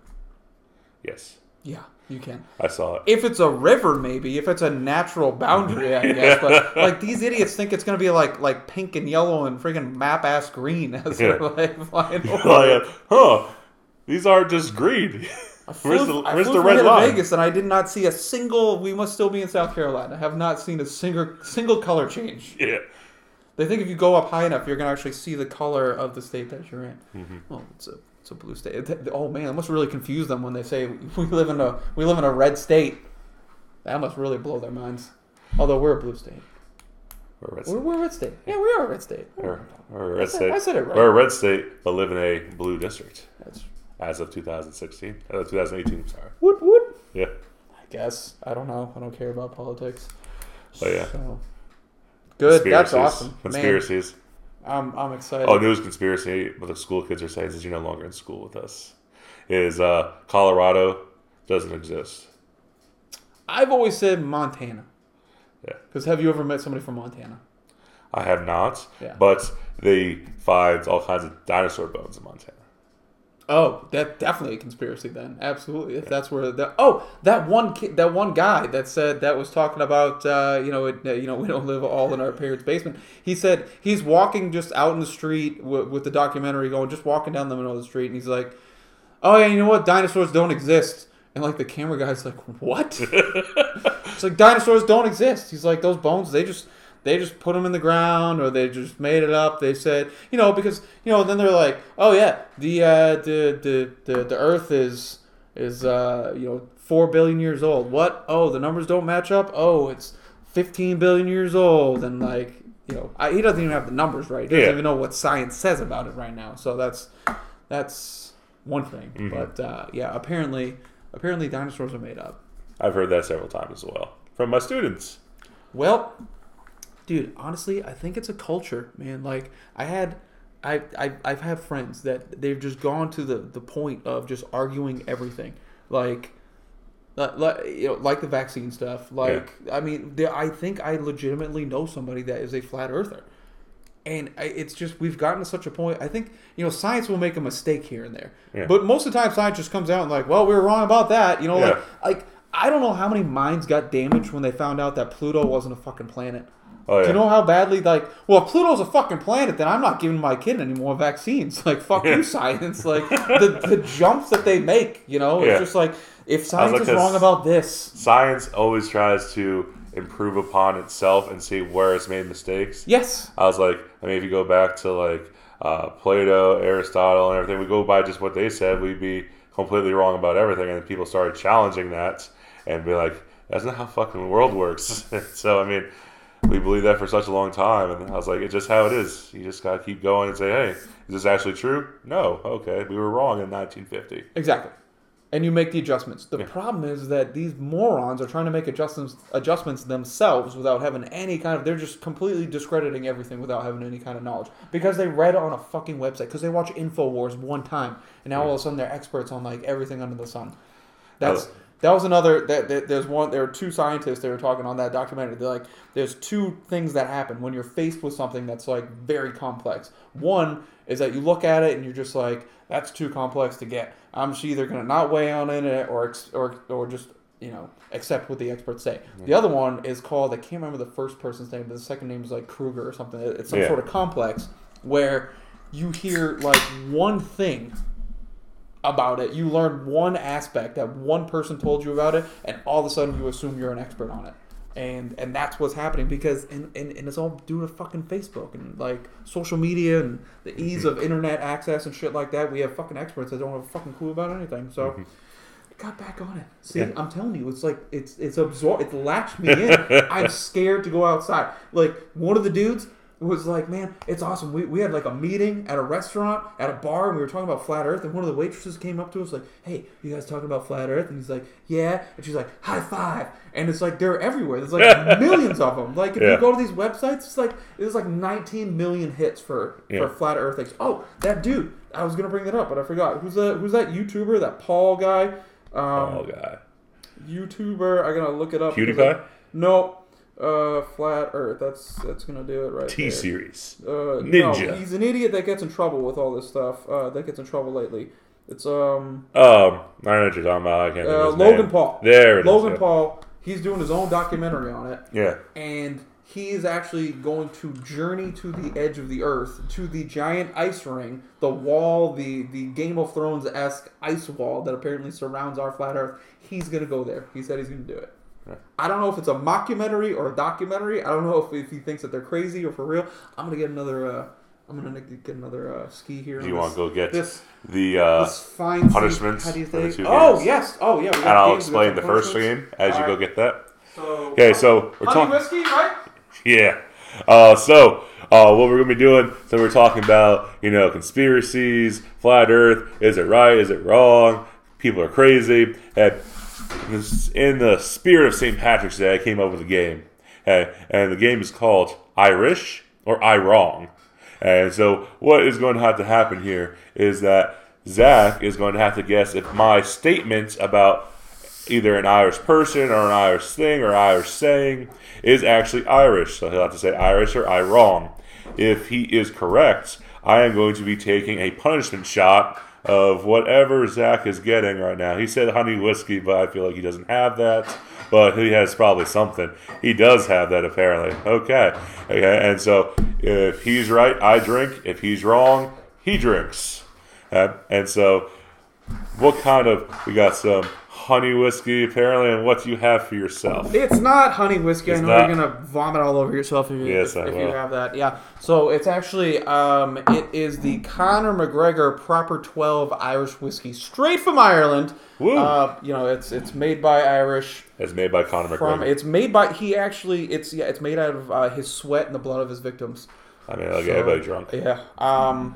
Yes. Yeah, you can. I saw it. If it's a river, maybe. If it's a natural boundary, I guess. But like, these idiots think it's going to be like pink and yellow and friggin' map-ass green as they're like, flying over. Like, huh, these aren't just green. Where's the red line? I flew to Vegas and I did not see a single... We must still be in South Carolina. I have not seen a single color change. Yeah. They think if you go up high enough, you're going to actually see the color of the state that you're in. Mm-hmm. Oh, it's a blue state. Oh, man, that must really confuse them when they say, we live in a red state. That must really blow their minds. Although we're a blue state. We're a red state. We're a red state. Yeah, we are a red state. We're a red state. I said it right. We're a red state, but live in a blue district. That's as of 2016. 2018, sorry. Woot, woot. Yeah. I guess. I don't know. I don't care about politics. But yeah. So. Good, that's awesome. Conspiracies. Man, I'm excited. Oh, newest conspiracy, what the school kids are saying, since you're no longer in school with us, is Colorado doesn't exist. I've always said Montana. Yeah. Because have you ever met somebody from Montana? I have not. Yeah. But they find all kinds of dinosaur bones in Montana. Oh, that's definitely a conspiracy then. Absolutely. If that's where that one guy that said that was talking about we don't live all in our parents' basement. He said he's walking just out in the street with the documentary going, just walking down the middle of the street, and he's like, "Oh yeah, you know what? Dinosaurs don't exist." And like the camera guy's like, "What?" It's like, dinosaurs don't exist. He's like, those bones, they just put them in the ground, or they just made it up. They said, then they're like, oh yeah, the Earth is 4 billion years old. What? Oh, the numbers don't match up. Oh, it's 15 billion years old, and he doesn't even have the numbers right. He doesn't even know what science says about it right now. So that's one thing. Mm-hmm. But apparently dinosaurs are made up. I've heard that several times as well from my students. Well. Dude, honestly, I think it's a culture, man. Like, I've had friends that they've just gone to the point of just arguing everything, like the vaccine stuff. Like, yeah. I mean, I think I legitimately know somebody that is a flat earther, and it's just, we've gotten to such a point. I think science will make a mistake here and there, yeah. But most of the time, science just comes out and like, well, we were wrong about that. I don't know how many minds got damaged when they found out that Pluto wasn't a fucking planet. Oh, yeah. Do you know how badly, like, well, if Pluto's a fucking planet, then I'm not giving my kid any more vaccines. Like, fuck you, science. Like, the jumps that they make, you know? It's just like, if science is wrong about this. Science always tries to improve upon itself and see where it's made mistakes. Yes. I was like, I mean, if you go back to, like, Plato, Aristotle, and everything, we go by just what they said, we'd be completely wrong about everything. And people started challenging that and be like, that's not how fucking the world works. So, I mean... we believed that for such a long time, and I was like, it's just how it is. You just gotta keep going and say, hey, is this actually true? No. Okay, we were wrong in 1950. Exactly. And you make the adjustments. The problem is that these morons are trying to make adjustments themselves without having any kind of... they're just completely discrediting everything without having any kind of knowledge. Because they read on a fucking website. Because they watch InfoWars one time, and now all of a sudden they're experts on, like, everything under the sun. That's... that was another. There were two scientists that were talking on that documentary. They're like, there's two things that happen when you're faced with something that's like very complex. One is that you look at it and you're just like, that's too complex to get. I'm just either gonna not weigh on it or just, you know, accept what the experts say. Mm-hmm. The other one is called, I can't remember the first person's name, but the second name is like Kruger or something. It's some sort of complex where you hear like one thing about it, you learn one aspect that one person told you about it, and all of a sudden you assume you're an expert on it, and that's what's happening because and it's all due to fucking Facebook and like social media and the ease of internet access and shit like that. We have fucking experts that don't have a fucking clue about anything. So I got back on it. See, I'm telling you, it's like it's absorbed. It latched me in. I'm scared to go outside. Like one of the dudes was like, man, it's awesome. We had like a meeting at a restaurant, at a bar, and we were talking about Flat Earth, and one of the waitresses came up to us like, hey, you guys talking about Flat Earth? And he's like, yeah. And she's like, high five. And it's like, they're everywhere. There's like millions of them. Like, if you go to these websites, it's like, there's like 19 million hits for Flat Earth things. Oh, that dude. I was going to bring that up, but I forgot. Who's that YouTuber, that Paul guy? YouTuber. I'm going to look it up. PewDiePie? No. Flat Earth. That's gonna do it right there. T-Series. Ninja. No, he's an idiot that gets in trouble with all this stuff. That gets in trouble lately. It's I don't know what you're talking about. I can't remember his Logan name. Paul. There it Logan is. Logan Paul. He's doing his own documentary on it. Yeah. And he is actually going to journey to the edge of the Earth, to the giant ice ring, the wall, the Game of Thrones-esque ice wall that apparently surrounds our flat Earth. He's gonna go there. He said he's gonna do it. I don't know if it's a mockumentary or a documentary. I don't know if he thinks that they're crazy or for real. I'm gonna get another ski here. Do you want to go get this fine punishments for the two games? Oh yes. Oh yeah. And I'll explain the first game as you go get that. Okay, so we're talking whiskey, right? Yeah. So what we're gonna be doing? So we're talking about, you know, conspiracies, flat Earth. Is it right? Is it wrong? People are crazy. And in the spirit of St. Patrick's Day, I came up with a game. And the game is called Irish or I Wrong. And so what is going to have to happen here is that Zach is going to have to guess if my statement about either an Irish person or an Irish thing or Irish saying is actually Irish. So he'll have to say Irish or I Wrong. If he is correct, I am going to be taking a punishment shot of whatever Zach is getting right now. He said honey whiskey, but I feel like he doesn't have that. But he has probably something. He does have that, apparently. Okay. And so if he's right, I drink. If he's wrong, he drinks. And so what kind of... we got some honey whiskey, apparently. And what do you have for yourself? It's not honey whiskey. It's I know not. You're going to vomit all over yourself if you have that. Yeah. So it's actually, it is the Conor McGregor Proper 12 Irish whiskey, straight from Ireland. Woo. You know, it's made by Irish. It's made by Conor McGregor. It's made out of his sweat and the blood of his victims. I mean, I'll get everybody drunk. Yeah. I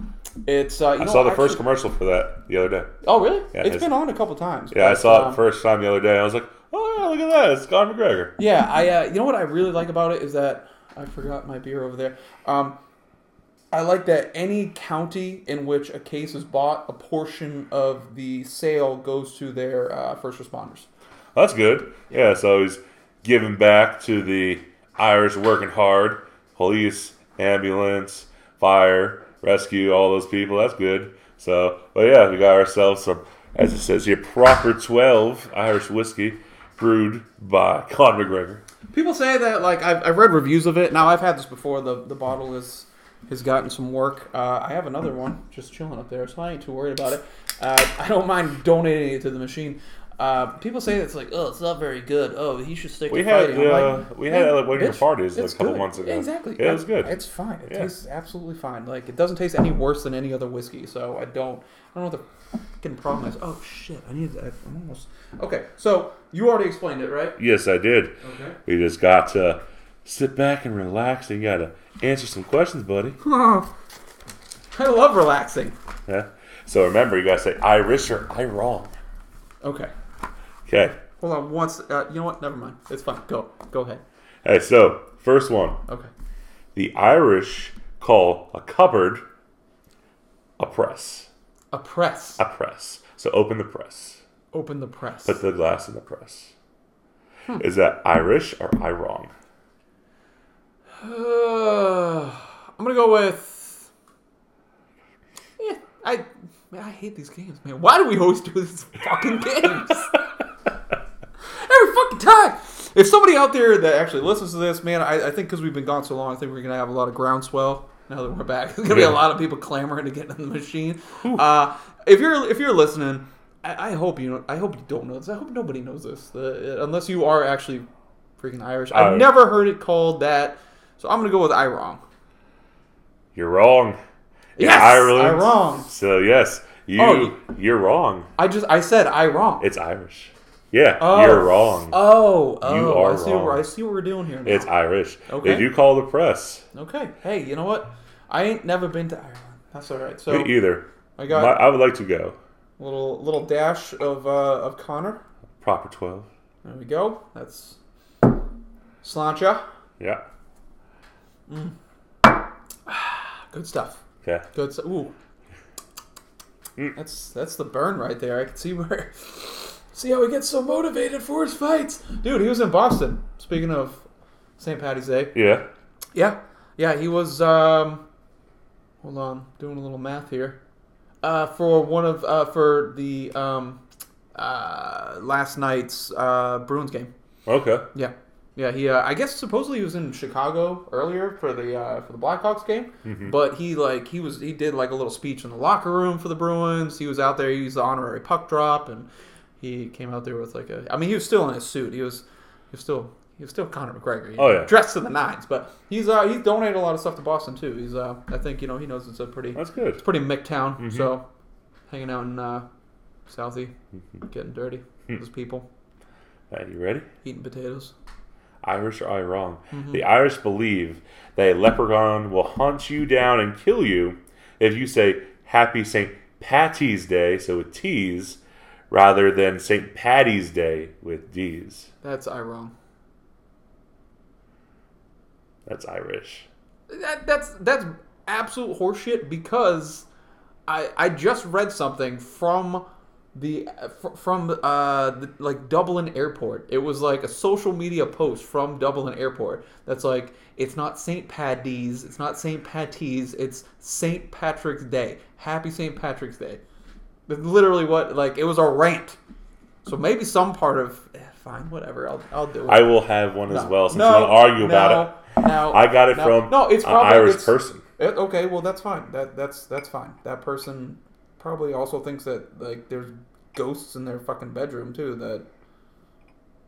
saw the first commercial for that the other day. Oh, really? Yeah, it's been on a couple times. Yeah, I saw it first time the other day. I was like, oh, yeah, look at that. It's Conor McGregor. Yeah, I you know what I really like about it is that I forgot my beer over there. I like that any county in which a case is bought, a portion of the sale goes to their first responders. That's good. Yeah, so he's giving back to the Irish working hard, police, ambulance, fire, rescue, all those people. That's good. So, but yeah, we got ourselves some, as it says here, Proper 12 Irish whiskey. brewed by Conor McGregor. People say that, like, I've read reviews of it. Now, I've had this before. The bottle has gotten some work. I have another one just chilling up there, so I ain't too worried about it. I don't mind donating it to the machine. People say it's like, oh, it's not very good. Oh, he should stick to fighting. We had like one of your parties a couple months ago. Exactly. Yeah, it was good. It's fine. It tastes absolutely fine. Like, it doesn't taste any worse than any other whiskey, so I don't know what the fucking problem is. Oh, shit. I need that. I'm almost... Okay, so you already explained it, right? Yes, I did. Okay. We just got to sit back and relax, and you got to answer some questions, buddy. Oh, I love relaxing. Yeah. So remember, you got to say, I Irish or I wrong. Okay. Hold on once. You know what? Never mind. It's fine. Go ahead. All right, so first one. Okay. The Irish call a cupboard a press. A press. A press. So open the press. Open the press. Put the glass in the press. Is that Irish or I wrong? I'm gonna go with. Yeah, I hate these games, man. Why do we always do these fucking games? Every fucking time. If somebody out there that actually listens to this, man, I think because we've been gone so long, I think we're going to have a lot of groundswell now that we're back. There's going to be a lot of people clamoring to get in the machine. If you're listening, I hope you know. I hope you don't know this. I hope nobody knows this, unless you are actually freaking Irish. I've never heard it called that, so I'm going to go with I wrong. You're wrong. Yes, Ireland. I wrong. So yes, you're wrong. I said I wrong. It's Irish. Yeah, you're wrong. You are wrong. I see what we're doing here now. It's Irish. Okay. If you call the press. Okay. Hey, you know what? I ain't never been to Ireland. That's all right. So me either. I would like to go. Little dash of Connor. Proper 12. There we go. That's sláinte. Yeah. Good stuff. Okay. Good stuff. Ooh. That's the burn right there. I can see where... See how he gets so motivated for his fights. Dude, he was in Boston. Speaking of St. Paddy's Day. Yeah. Yeah. Yeah, he was, hold on, doing a little math here. For the last night's Bruins game. Okay. Yeah. Yeah, he, I guess supposedly he was in Chicago earlier for the Blackhawks game, but he did like a little speech in the locker room for the Bruins. He was out there, he was the honorary puck drop, and he came out there with like a... I mean, he was still in his suit. He was still Conor McGregor. Dressed to the nines. But he's donated a lot of stuff to Boston too. He's I think he knows it's a pretty... That's good. It's a pretty Mick town. Mm-hmm. So hanging out in Southie, getting dirty with his people. Are you ready? Eating potatoes. Irish or I wrong? The Irish believe that a leprechaun will hunt you down and kill you if you say Happy St. Patty's Day. So with T's. Rather than St. Paddy's Day with D's. That's I wrong. That's Irish. That's absolute horseshit because I just read something from Dublin Airport. It was like a social media post from Dublin Airport that's like, it's not St. Paddy's, it's not St. Patty's, it's St. Patrick's Day. Happy St. Patrick's Day. Literally what, like, it was a rant. So maybe some part of, fine, whatever, I'll do it. I will have one as well, since you want to argue about it. I got it from an Irish person. Okay, well, that's fine. That's fine. That person probably also thinks that, like, there's ghosts in their fucking bedroom, too, that,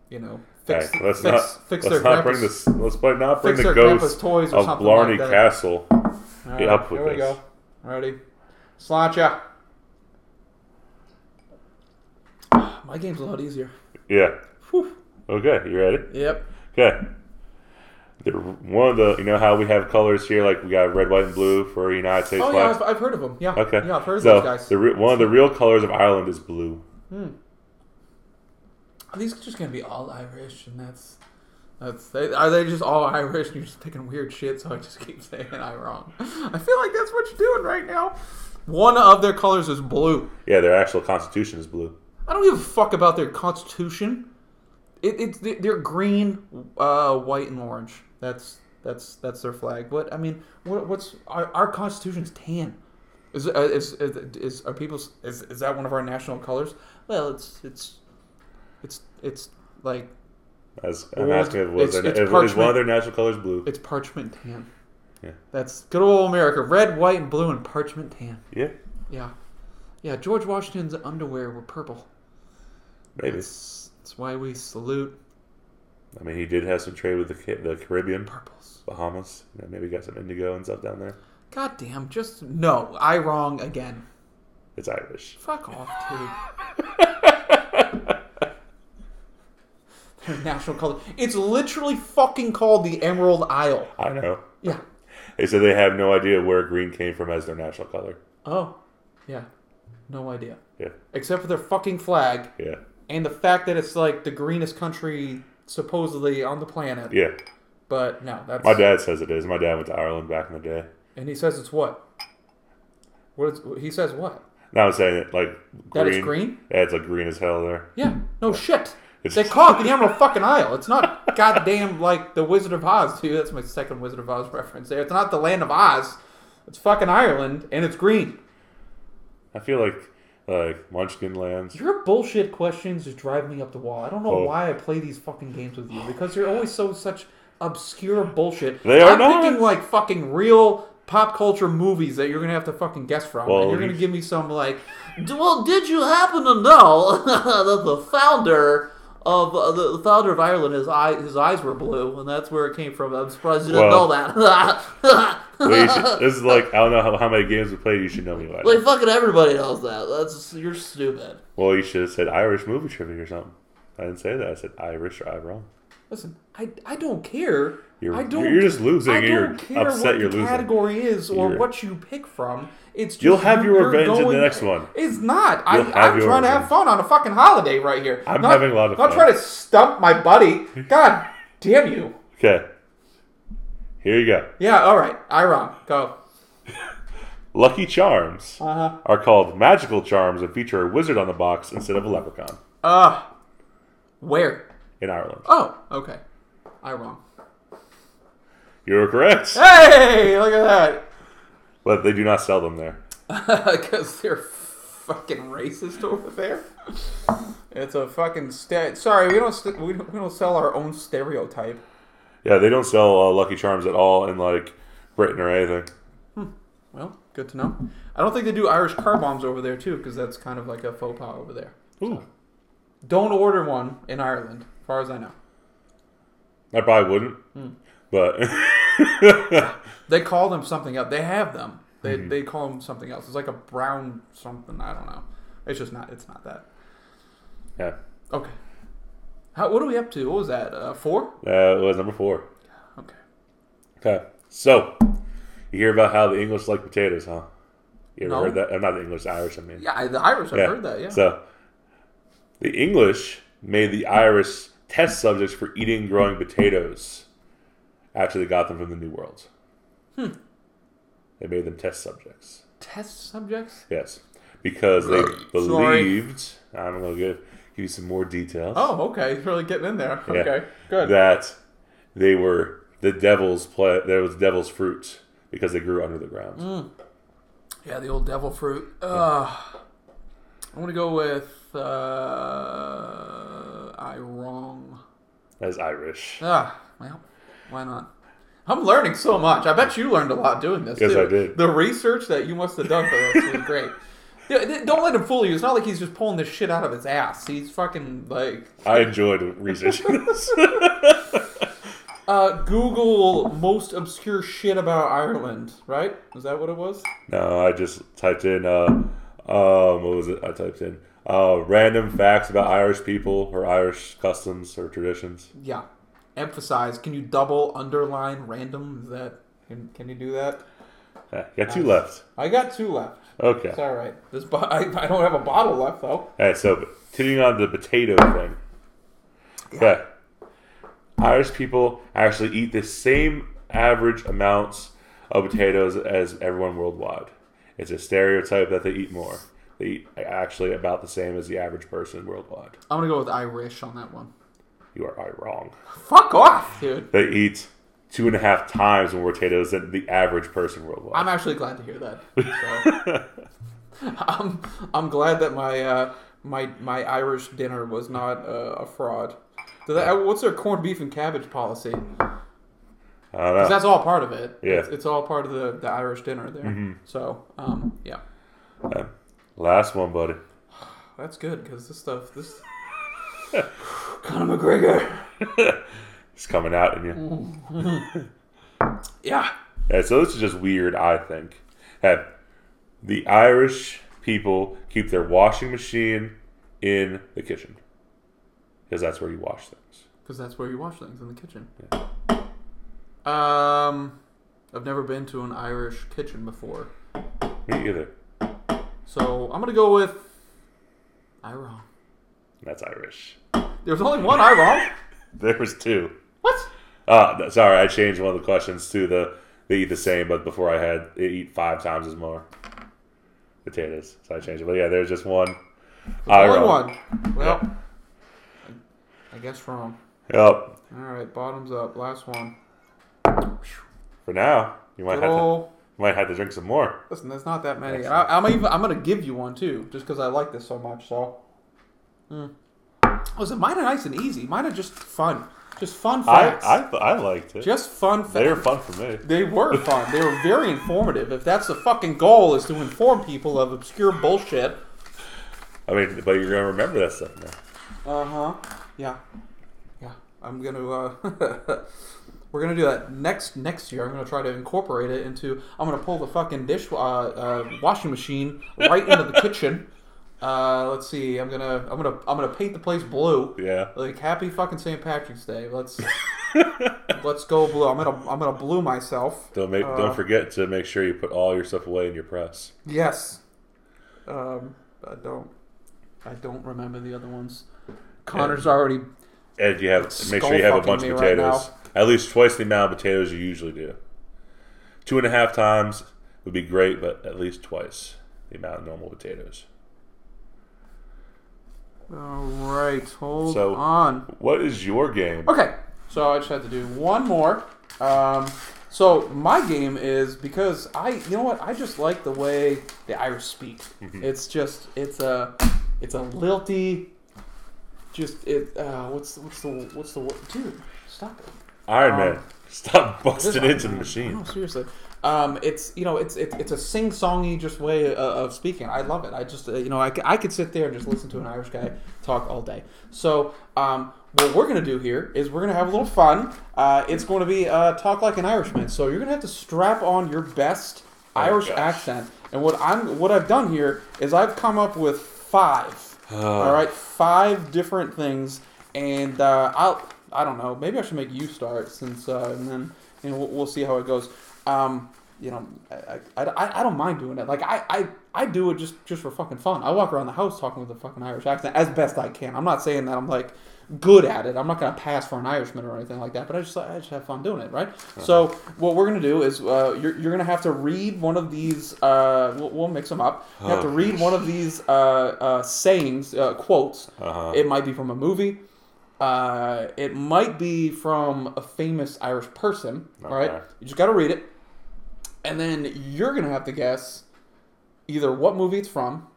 you know, let's not bring the ghost toys or something like that. Of Blarney Castle. Get up with this. Here we go. Alrighty. Sláinte. My game's a lot easier. Yeah. Whew. Okay, you ready? Yep. Okay. One of the, you know how we have colors here, like we got red, white, and blue for the United States flag? Oh, yeah, I've heard of them. Yeah. Okay. Yeah, I've heard of those guys. One of the real colors of Ireland is blue. Are these just going to be all Irish? And are they just all Irish and you're just picking weird shit, so I just keep saying I wrong? I feel like that's what you're doing right now. One of their colors is blue. Yeah, their actual constitution is blue. I don't give a fuck about their constitution. They're green, white, and orange. That's their flag. But I mean, what's our constitution's tan? Is that one of our national colors? Well, it's like as an active lizard. Is one of their natural colors blue? It's parchment tan. Yeah, that's good old America. Red, white, and blue, and parchment tan. Yeah, yeah, yeah. George Washington's underwear were purple. Maybe that's why we salute. I mean, he did have some trade with the Caribbean, purples, Bahamas. You know, maybe got some indigo and stuff down there. God damn! Just no, I wrong again. It's Irish. Fuck off, dude. Their national color. It's literally fucking called the Emerald Isle. I know. Yeah. They said they have no idea where green came from as their national color. Oh, yeah. No idea. Yeah. Except for their fucking flag. Yeah. And the fact that it's like the greenest country supposedly on the planet. Yeah. But no, that's... My dad says it is. My dad went to Ireland back in the day. And he says it's what? He says what? No, I'm saying it like green. That it's green? Yeah, it's like green as hell there. Yeah. No shit. They call it the Emerald fucking Isle. It's not goddamn like the Wizard of Oz, too. That's my second Wizard of Oz reference there. It's not the land of Oz. It's fucking Ireland, and it's green. I feel like Munchkin Lands. Your bullshit questions just drive me up the wall. I don't know why I play these fucking games with you, because you're always such obscure bullshit. They are not. I'm thinking like fucking real pop culture movies that you're going to have to fucking guess from. Well, and you're going to give me some like, well, did you happen to know that the founder of Ireland, his eyes were blue, and that's where it came from. I'm surprised you didn't know that. This is like, I don't know how many games we played. You should know me by now. Like fucking everybody knows that. You're stupid. Well, you should have said Irish movie trivia or something. I didn't say that. I said Irish or Iron. Listen, I don't care. You're just losing. You're upset you're losing. Category is or what you pick from. It's just, you'll have your revenge in the next one. It's not. I'm trying to have fun on a fucking holiday right here. I'm having a lot of fun. I'm not trying to stump my buddy. God damn you. Okay. Here you go. Yeah, all right. Iron. Go. Lucky Charms are called magical charms and feature a wizard on the box instead of a leprechaun. Where? In Ireland. Oh, okay. Iron. You're correct. Hey, look at that. But they do not sell them there. Because they're fucking racist over there. It's a fucking... Sorry, we don't sell our own stereotype. Yeah, they don't sell Lucky Charms at all in, like, Britain or anything. Well, good to know. I don't think they do Irish car bombs over there, too, because that's kind of like a faux pas over there. Ooh. So, don't order one in Ireland, as far as I know. I probably wouldn't. But... They call them something else. They have them. They call them something else. It's like a brown something. I don't know. It's just not. It's not that. Yeah. Okay. What are we up to? What was that? 4? It was number 4. Okay. Okay. So, you hear about how the English like potatoes, huh? You ever heard that? Not the English, the Irish, I mean. Yeah, the Irish. I've heard that, yeah. So, the English made the Irish test subjects for eating growing potatoes after they got them from the New World. They made them test subjects. Test subjects? Yes. Because they believed... Sorry. I don't know, good. Give you some more details. Oh, okay. He's really getting in there. Yeah. Okay, good. That they were the devil's there was devil's fruit because they grew under the ground. Yeah, the old devil fruit. I'm going to go with... Iron. As Irish. Well, why not? I'm learning so much. I bet you learned a lot doing this, Yes, I did. The research that you must have done for us was great. Don't let him fool you. It's not like he's just pulling this shit out of his ass. He's fucking like... I enjoyed researching this. Google most obscure shit about Ireland, right? Is that what it was? No, I just typed in... what was it? I typed in random facts about Irish people or Irish customs or traditions. Yeah. Emphasize. Can you double, underline, random? Is that can you do that? You got 2 left. I got 2 left. Okay, it's all right. This I don't have a bottle left though. All right, so continuing on the potato thing. Yeah. Okay, Irish people actually eat the same average amounts of potatoes as everyone worldwide. It's a stereotype that they eat more. They eat actually about the same as the average person worldwide. I'm gonna go with Irish on that one. You are wrong. Fuck off, dude. They eat 2.5 times more potatoes than the average person worldwide. I'm actually glad to hear that. So. I'm glad that my Irish dinner was not a fraud. What's their corned beef and cabbage policy? I don't know. Because that's all part of it. Yeah. It's all part of the Irish dinner there. Mm-hmm. So, yeah. Right. Last one, buddy. That's good, because this stuff... Conor McGregor. It's coming out in you. Yeah. Yeah. So this is just weird, I think. Hey, the Irish people keep their washing machine in the kitchen. Because that's where you wash things. Because that's where you wash things, in the kitchen. Yeah. I've never been to an Irish kitchen before. Me either. So I'm going to go with Iron. That's Irish. There was only one Iron? There was two. What? Sorry, I changed one of the questions to they eat the same, but before I had they eat 5 times as more potatoes. So I changed it. But yeah, there's just one. Iron. One. Well, yep. I guess wrong. Yep. Alright, bottoms up. Last one. For now, you might have to drink some more. Listen, there's not that many. I'm gonna give you one too, just because I like this so much. So, listen, mine are nice and easy. Mine are just fun, facts. I liked it. Just fun facts. They were fun for me. They were fun. They were very informative. If that's the fucking goal, is to inform people of obscure bullshit. I mean, but you're gonna remember that stuff now. Yeah. I'm gonna. We're going to do that next year. I'm going to try to incorporate it into... I'm going to pull the fucking washing machine right into the kitchen. Let's see. I'm going to paint the place blue. Yeah. Like, happy fucking St. Patrick's Day. Let's go blue. I'm going to blue myself. Don't forget to make sure you put all your stuff away in your press. Yes. I don't remember the other ones. Connor's already... And you have make sure you have a bunch of potatoes. Right, at least twice the amount of potatoes you usually do. 2.5 times would be great, but at least twice the amount of normal potatoes. All right, hold on. What is your game? Okay, so I just had to do one more. So my game is because I just like the way the Irish speak. Mm-hmm. It's a lilty. Just it. What's the word? Dude, stop it. Iron Man, stop busting into the machine. No, seriously. It's a sing-songy just way of speaking. I love it. I just I could sit there and just listen to an Irish guy talk all day. So what we're gonna do here is we're gonna have a little fun. It's going to be talk like an Irishman. So you're gonna have to strap on your best Irish accent. And what I've done here is I've come up with 5. All right, 5 different things, and I don't know. Maybe I should make you start since, and then we'll see how it goes. I don't mind doing it. Like I do it just for fucking fun. I walk around the house talking with a fucking Irish accent as best I can. I'm not saying that I'm like good at it. I'm not gonna pass for an Irishman or anything like that. But I just have fun doing it, right? Uh-huh. So what we're gonna do is you're gonna have to read one of these. We'll mix them up. You have to read one of these sayings, quotes. Uh-huh. It might be from a movie. It might be from a famous Irish person. Okay. All right, you just gotta read it. And then you're going to have to guess either what movie it's from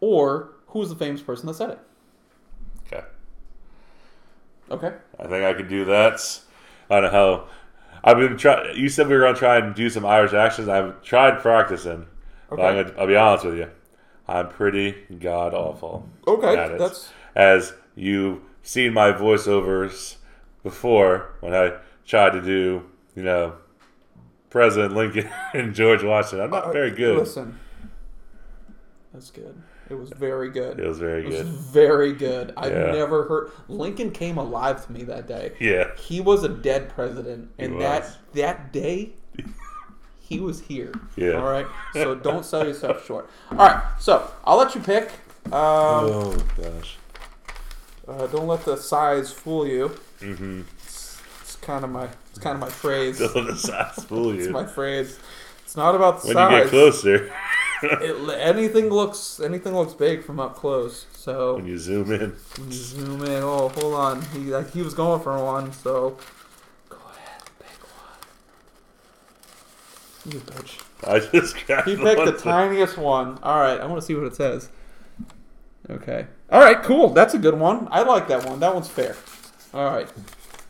or who's the famous person that said it. Okay. I think I could do that. I don't know how. I've been trying. You said we were going to try and do some Irish actions. I've tried practicing. Okay. But I'll be honest with you. I'm pretty god awful. Okay. At it. As you've seen my voiceovers before when I tried to do, President Lincoln and George Washington. I'm not very good. Listen. That's good. It was very good. It was very good. I've never heard... Lincoln came alive to me that day. Yeah. He was a dead president. And that day, he was here. Yeah. All right? So don't sell yourself short. All right. So I'll let you pick. Oh, gosh. Don't let the size fool you. Mm-hmm. It's kind of my phrase. Don't let the size fool you. It's my phrase. It's not about the size. When you get closer, anything looks big from up close. So when you zoom in, Oh, hold on. He was going for one. So go ahead, pick one. You bitch. I just got. He picked the tiniest one. All right, I want to see what it says. Okay. All right, cool. That's a good one. I like that one. That one's fair. All right.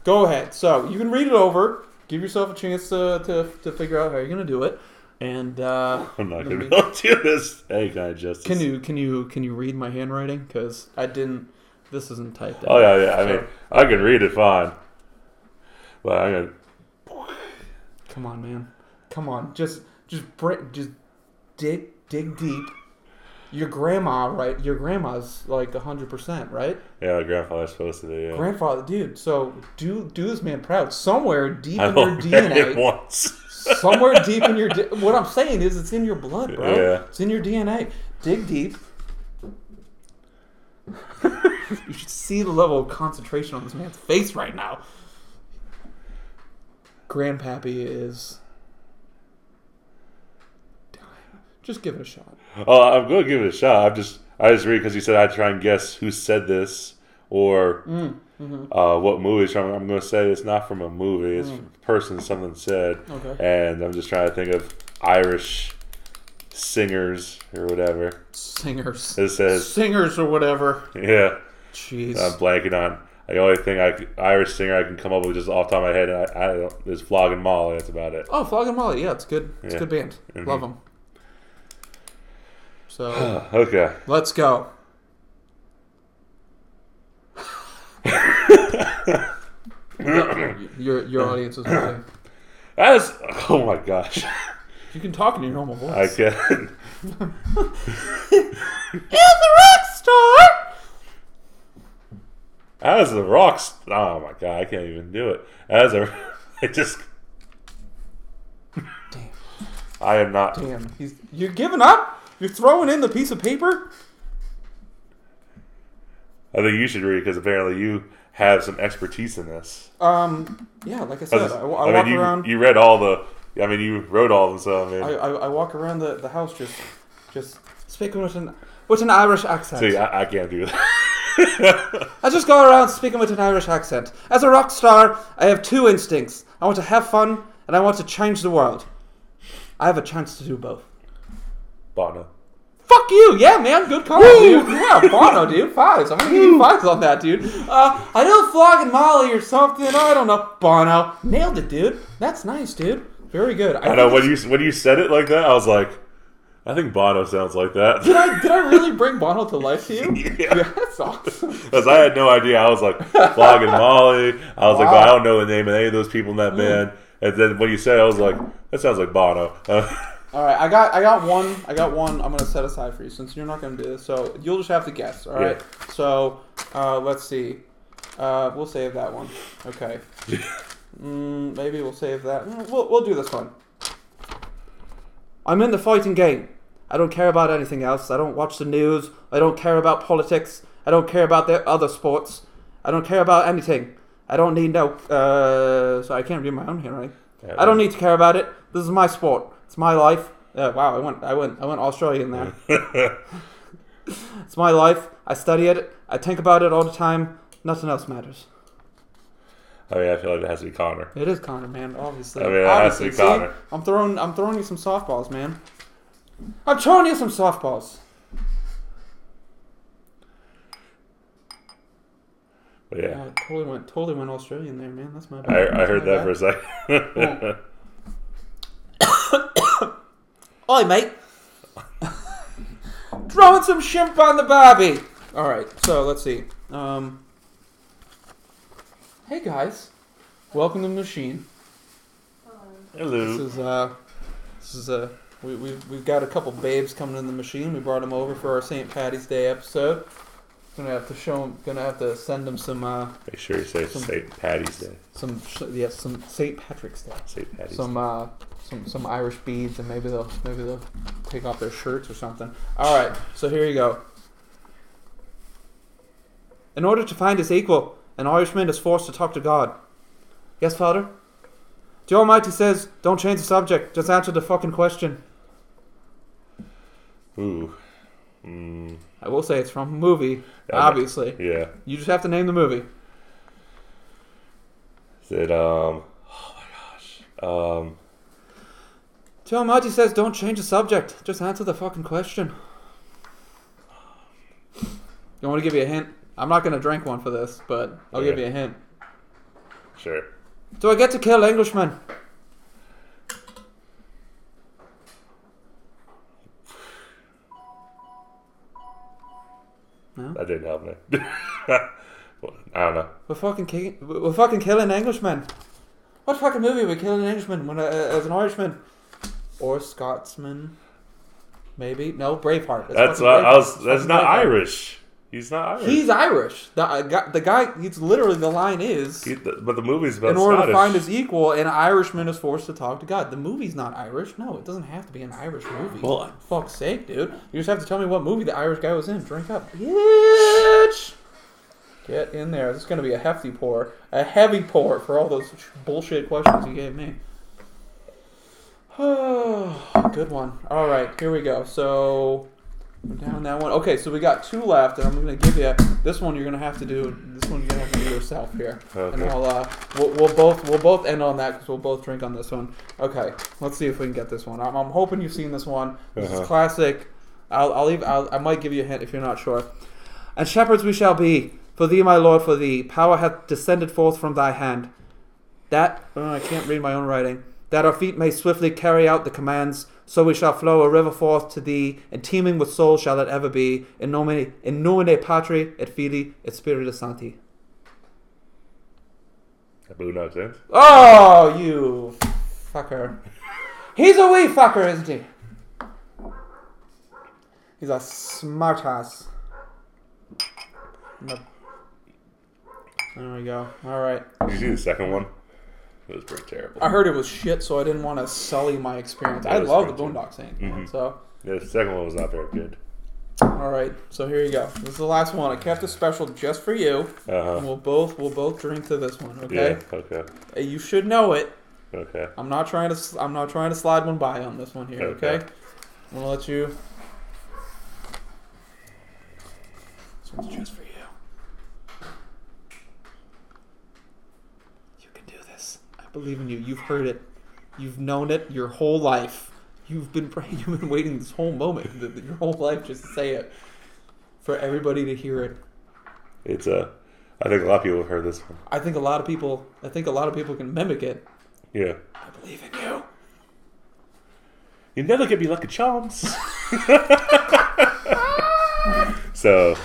Go ahead. So you can read it over. Give yourself a chance to figure out how you're going to do it. And I'm not going to do this. Hey, guy, Justice. Can you read my handwriting? Because I didn't. This isn't typed out. Oh yeah. I mean, I can read it fine. But I'm gonna. Come on, man. Come on. Just dig deep. Your grandma, right? Your grandma's like 100%, right? Yeah, my grandfather's supposed to be. Yeah. Grandfather, dude. So do this man proud. Somewhere deep in your DNA. Once. Somewhere deep in your what I'm saying is it's in your blood, bro. Yeah. It's in your DNA. Dig deep. You should see the level of concentration on this man's face right now. Grandpappy is dying. Just give it a shot. Oh, I'm going to give it a shot. I just read because you said I'd try and guess who said this or what movie. So I'm going to say it's not from a movie. It's from a person something said. Okay. And I'm just trying to think of Irish singers or whatever. Singers. It says. Singers or whatever. Yeah. Jeez. I'm blanking on the only thing Irish singer I can come up with just off the top of my head is Flogging Molly. That's about it. Oh, Flogging Molly. Yeah, it's good. It's a good band. Mm-hmm. Love them. So okay, let's go. your audience is watching. That is, oh my gosh! You can talk in your normal voice. I can. He's a rock star. As a rock star. Oh my god! I can't even do it. Damn. I am not. Damn. You're giving up. You're throwing in the piece of paper? I think you should read because apparently you have some expertise in this. Yeah, like I said, I walk around. You read all the. I mean, you wrote all of them. So I mean, I walk around the house just speaking with an Irish accent. See, I can't do that. I just go around speaking with an Irish accent. As a rock star, I have two instincts. I want to have fun and I want to change the world. I have a chance to do both. Bono. Fuck you! Yeah, man, good call, dude. Yeah, Bono, dude. Fives. I'm gonna give you fives on that, dude. I know Flogging Molly or something. I don't know. Bono. Nailed it, dude. That's nice, dude. Very good. I know when you said it like that, I was like, I think Bono sounds like that. Did I really bring Bono to life to you? Yeah, that's awesome. Because I had no idea. I was like Flogging Molly. I was like, well, I don't know the name of any of those people in that band. And then when you said it, I was like, that sounds like Bono. All right, I got one. I'm gonna set aside for you since you're not gonna do this. So you'll just have to guess. All right. Yeah. So let's see. We'll save that one. Okay. Maybe we'll save that. We'll do this one. I'm in the fighting game. I don't care about anything else. I don't watch the news. I don't care about politics. I don't care about the other sports. I don't care about anything. I don't need no. So I can't read my own handwriting. Yeah, I don't need to care about it. This is my sport. It's my life. Wow, I went Australian there. It's my life. I study it. I think about it all the time. Nothing else matters. I mean, I feel like it has to be Connor. It is Connor, man. Obviously. I mean, it obviously has to be Connor. See? I'm throwing you some softballs, man. I'm throwing you some softballs. But yeah. Wow, totally went Australian there, man. That's my bad. I heard that for a second. Well, hi, mate. Throwing some shrimp on the barbie. All right, so let's see. Hey, guys. Welcome to the machine. Hello. This is we've got a couple babes coming in the machine. We brought them over for our St. Patty's Day episode. Gonna have to send them some. Make sure you say St. Patty's Day. Some St. Patrick's Day. St. Patty's. Some Irish beads, and maybe they'll take off their shirts or something. All right, so here you go. In order to find his equal, an Irishman is forced to talk to God. Yes, Father? The Almighty says, don't change the subject. Just answer the fucking question. Ooh. Mm. I will say it's from a movie, obviously. Yeah. You just have to name the movie. Is it, oh my gosh. The Almighty says don't change the subject. Just answer the fucking question. You want me to give you a hint? I'm not going to drink one for this, but I'll give you a hint. Sure. Do I get to kill Englishmen? No. That didn't help me. Well, I don't know. We're fucking killing Englishmen. What fucking movie are we killing an Englishman when as an Irishman? Or Scotsman? Maybe. No, Braveheart. That's not Irish. He's not Irish. He's Irish. The guy, it's literally, the line is... But the movie's about Scottish. In order to find his equal, an Irishman is forced to talk to God. The movie's not Irish. No, it doesn't have to be an Irish movie. Well, for fuck's sake, dude. You just have to tell me what movie the Irish guy was in. Drink up. Bitch! Get in there. This is going to be a hefty pour. A heavy pour for all those bullshit questions you gave me. Oh, good one. All right, here we go. So... we're down that one. Okay, so we got two left, and I'm going to give you this one. You're going to have to do this one. You're going to have to do yourself here, okay. And we'll both end on that because we'll both drink on this one. Okay, let's see if we can get this one. I'm hoping you've seen this one. This is classic. I might give you a hint if you're not sure. And shepherds we shall be for thee, my Lord, for thee. Power hath descended forth from thy hand. That I can't read my own writing. That our feet may swiftly carry out the commands. So we shall flow a river forth to thee, and teeming with souls shall it ever be. In nomine Patri, et Filii, et Spiritus Sancti. That Boondock Saints? Oh, you fucker. He's a wee fucker, isn't he? He's a smart ass. There we go. All right. Did you see the second one? It was pretty terrible. I heard it was shit, so I didn't want to sully my experience. I love the Boondock Saints. Mm-hmm. So yeah, the second one was not very good. All right, so here you go. This is the last one. I kept a special just for you. Uh-huh. And we'll both drink to this one. Okay. Yeah, okay. You should know it. Okay. I'm not trying to slide one by on this one here. Okay. I'm gonna let you. This one's just for you. Believe in you. You've heard it. You've known it your whole life. You've been praying. You've been waiting this whole moment, your whole life, just to say it for everybody to hear it. It's I think a lot of people have heard this one. I think a lot of people can mimic it. Yeah. I believe in you. You never get me Lucky Charms. So. That's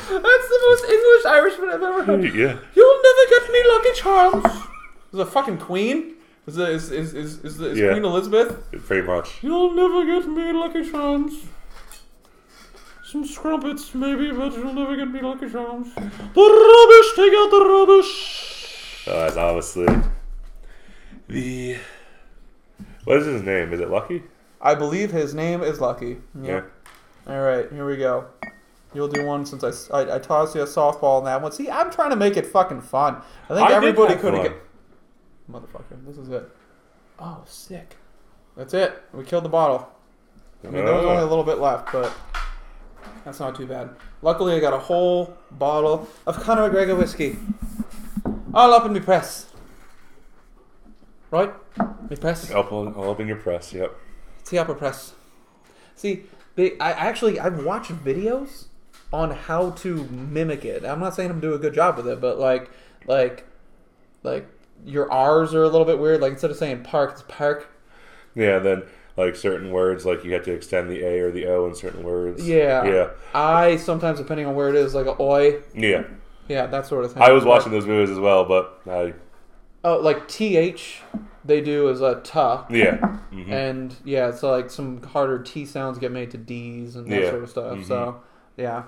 the most English Irishman I've ever heard. Yeah. You'll never get me Lucky Charms. Is a fucking queen? Is Queen Elizabeth? Pretty much. You'll never get me Lucky Charms. Some scrumpets maybe, but you'll never get me Lucky Charms. The rubbish, take out the rubbish. Oh, that's obviously the. What is his name? Is it Lucky? I believe his name is Lucky. Yeah. All right, here we go. You'll do one since I tossed you a softball in that one. See, I'm trying to make it fucking fun. I think everybody could have. Motherfucker, this is it. Oh, sick. That's it. We killed the bottle. I mean, there was only a little bit left, but that's not too bad. Luckily, I got a whole bottle of Conor McGregor whiskey. All up in me press. Right? Me press? All up in your press, yep. It's the upper press. See, I've watched videos on how to mimic it. I'm not saying I'm doing a good job with it, but like, your R's are a little bit weird. Like, instead of saying park, it's park. Yeah, then, like, certain words, like, you have to extend the A or the O in certain words. Yeah. I sometimes, depending on where it is, like a oi. Yeah. Yeah, that sort of thing. I was watching those movies as well, but I... Oh, like, TH they do is a tuh. Yeah. Mm-hmm. And, yeah, it's like some harder T sounds get made to Ds and that sort of stuff. Mm-hmm. So, yeah.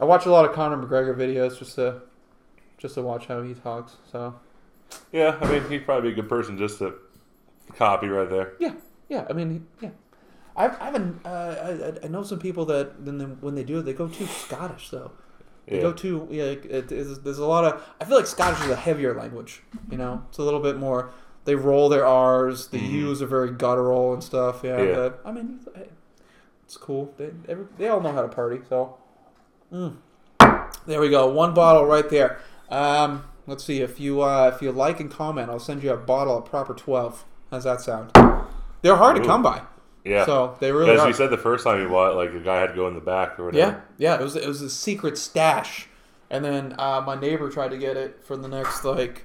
I watch a lot of Conor McGregor videos just to watch how he talks, so... Yeah, I mean, he'd probably be a good person just to copy right there. Yeah, I mean, yeah. I know some people that when they do it, they go too Scottish, though. There's a lot of... I feel like Scottish is a heavier language, you know? It's a little bit more... They roll their R's, the U's are very guttural and stuff, yeah. But, I mean, it's cool. They all know how to party, so... There we go, one bottle right there. Let's see, if you like and comment, I'll send you a bottle of Proper 12. How's that sound? They're hard to come by. Yeah. So they really are. As you said the first time you bought it, like, the guy had to go in the back or whatever. Yeah. It was a secret stash. And then my neighbor tried to get it for the next, like,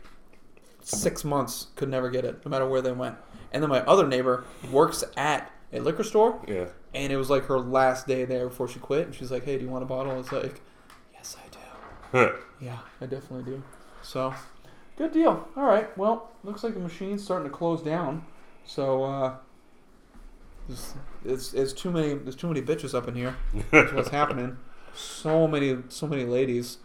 6 months, could never get it, no matter where they went. And then my other neighbor works at a liquor store. Yeah. And it was like her last day there before she quit. And she's like, hey, do you want a bottle? It's like, yes, I do. Yeah, I definitely do. So, good deal. All right. Well, looks like the machine's starting to close down. So, there's too many bitches up in here. That's what's happening. So many ladies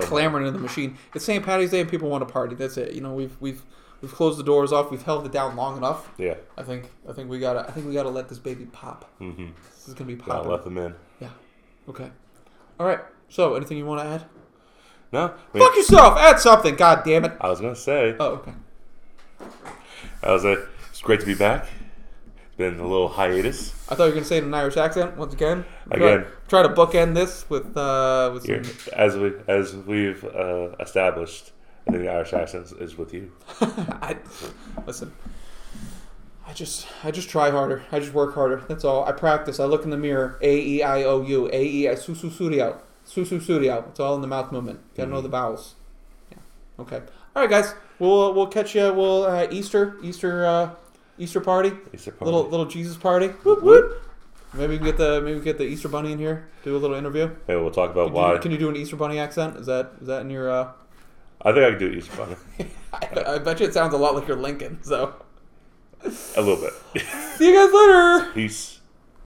clamoring in the machine. It's St. Paddy's Day and people want to party. That's it. You know, we've closed the doors off. We've held it down long enough. Yeah. I think we gotta let this baby pop. Mm-hmm. This is gonna be popping. Gotta let them in. Yeah. Okay. All right. So, anything you want to add? No. Wait. Fuck yourself. Add something. God damn it. I was gonna say. Oh, okay. It's great to be back. Been a little hiatus. I thought you were going to say it in an Irish accent once again. Try to bookend this with some... As we've established, I think the Irish accent is with you. Listen. I just try harder. I just work harder. That's all. I practice. I look in the mirror. A-E-I-O-U. A-E-I... Susu-surio. Susu-surio. It's all in the mouth movement. Got to know the vowels. Yeah. Okay. All right, guys. We'll catch you. We'll... Easter party. Little Jesus party. Whoop whoop. Maybe we can get the Easter bunny in here. Do a little interview. Hey, we'll talk about why. Can you do an Easter bunny accent? Is that in your? I think I can do an Easter bunny. I bet you it sounds a lot like your Lincoln. So. A little bit. See you guys later. Peace.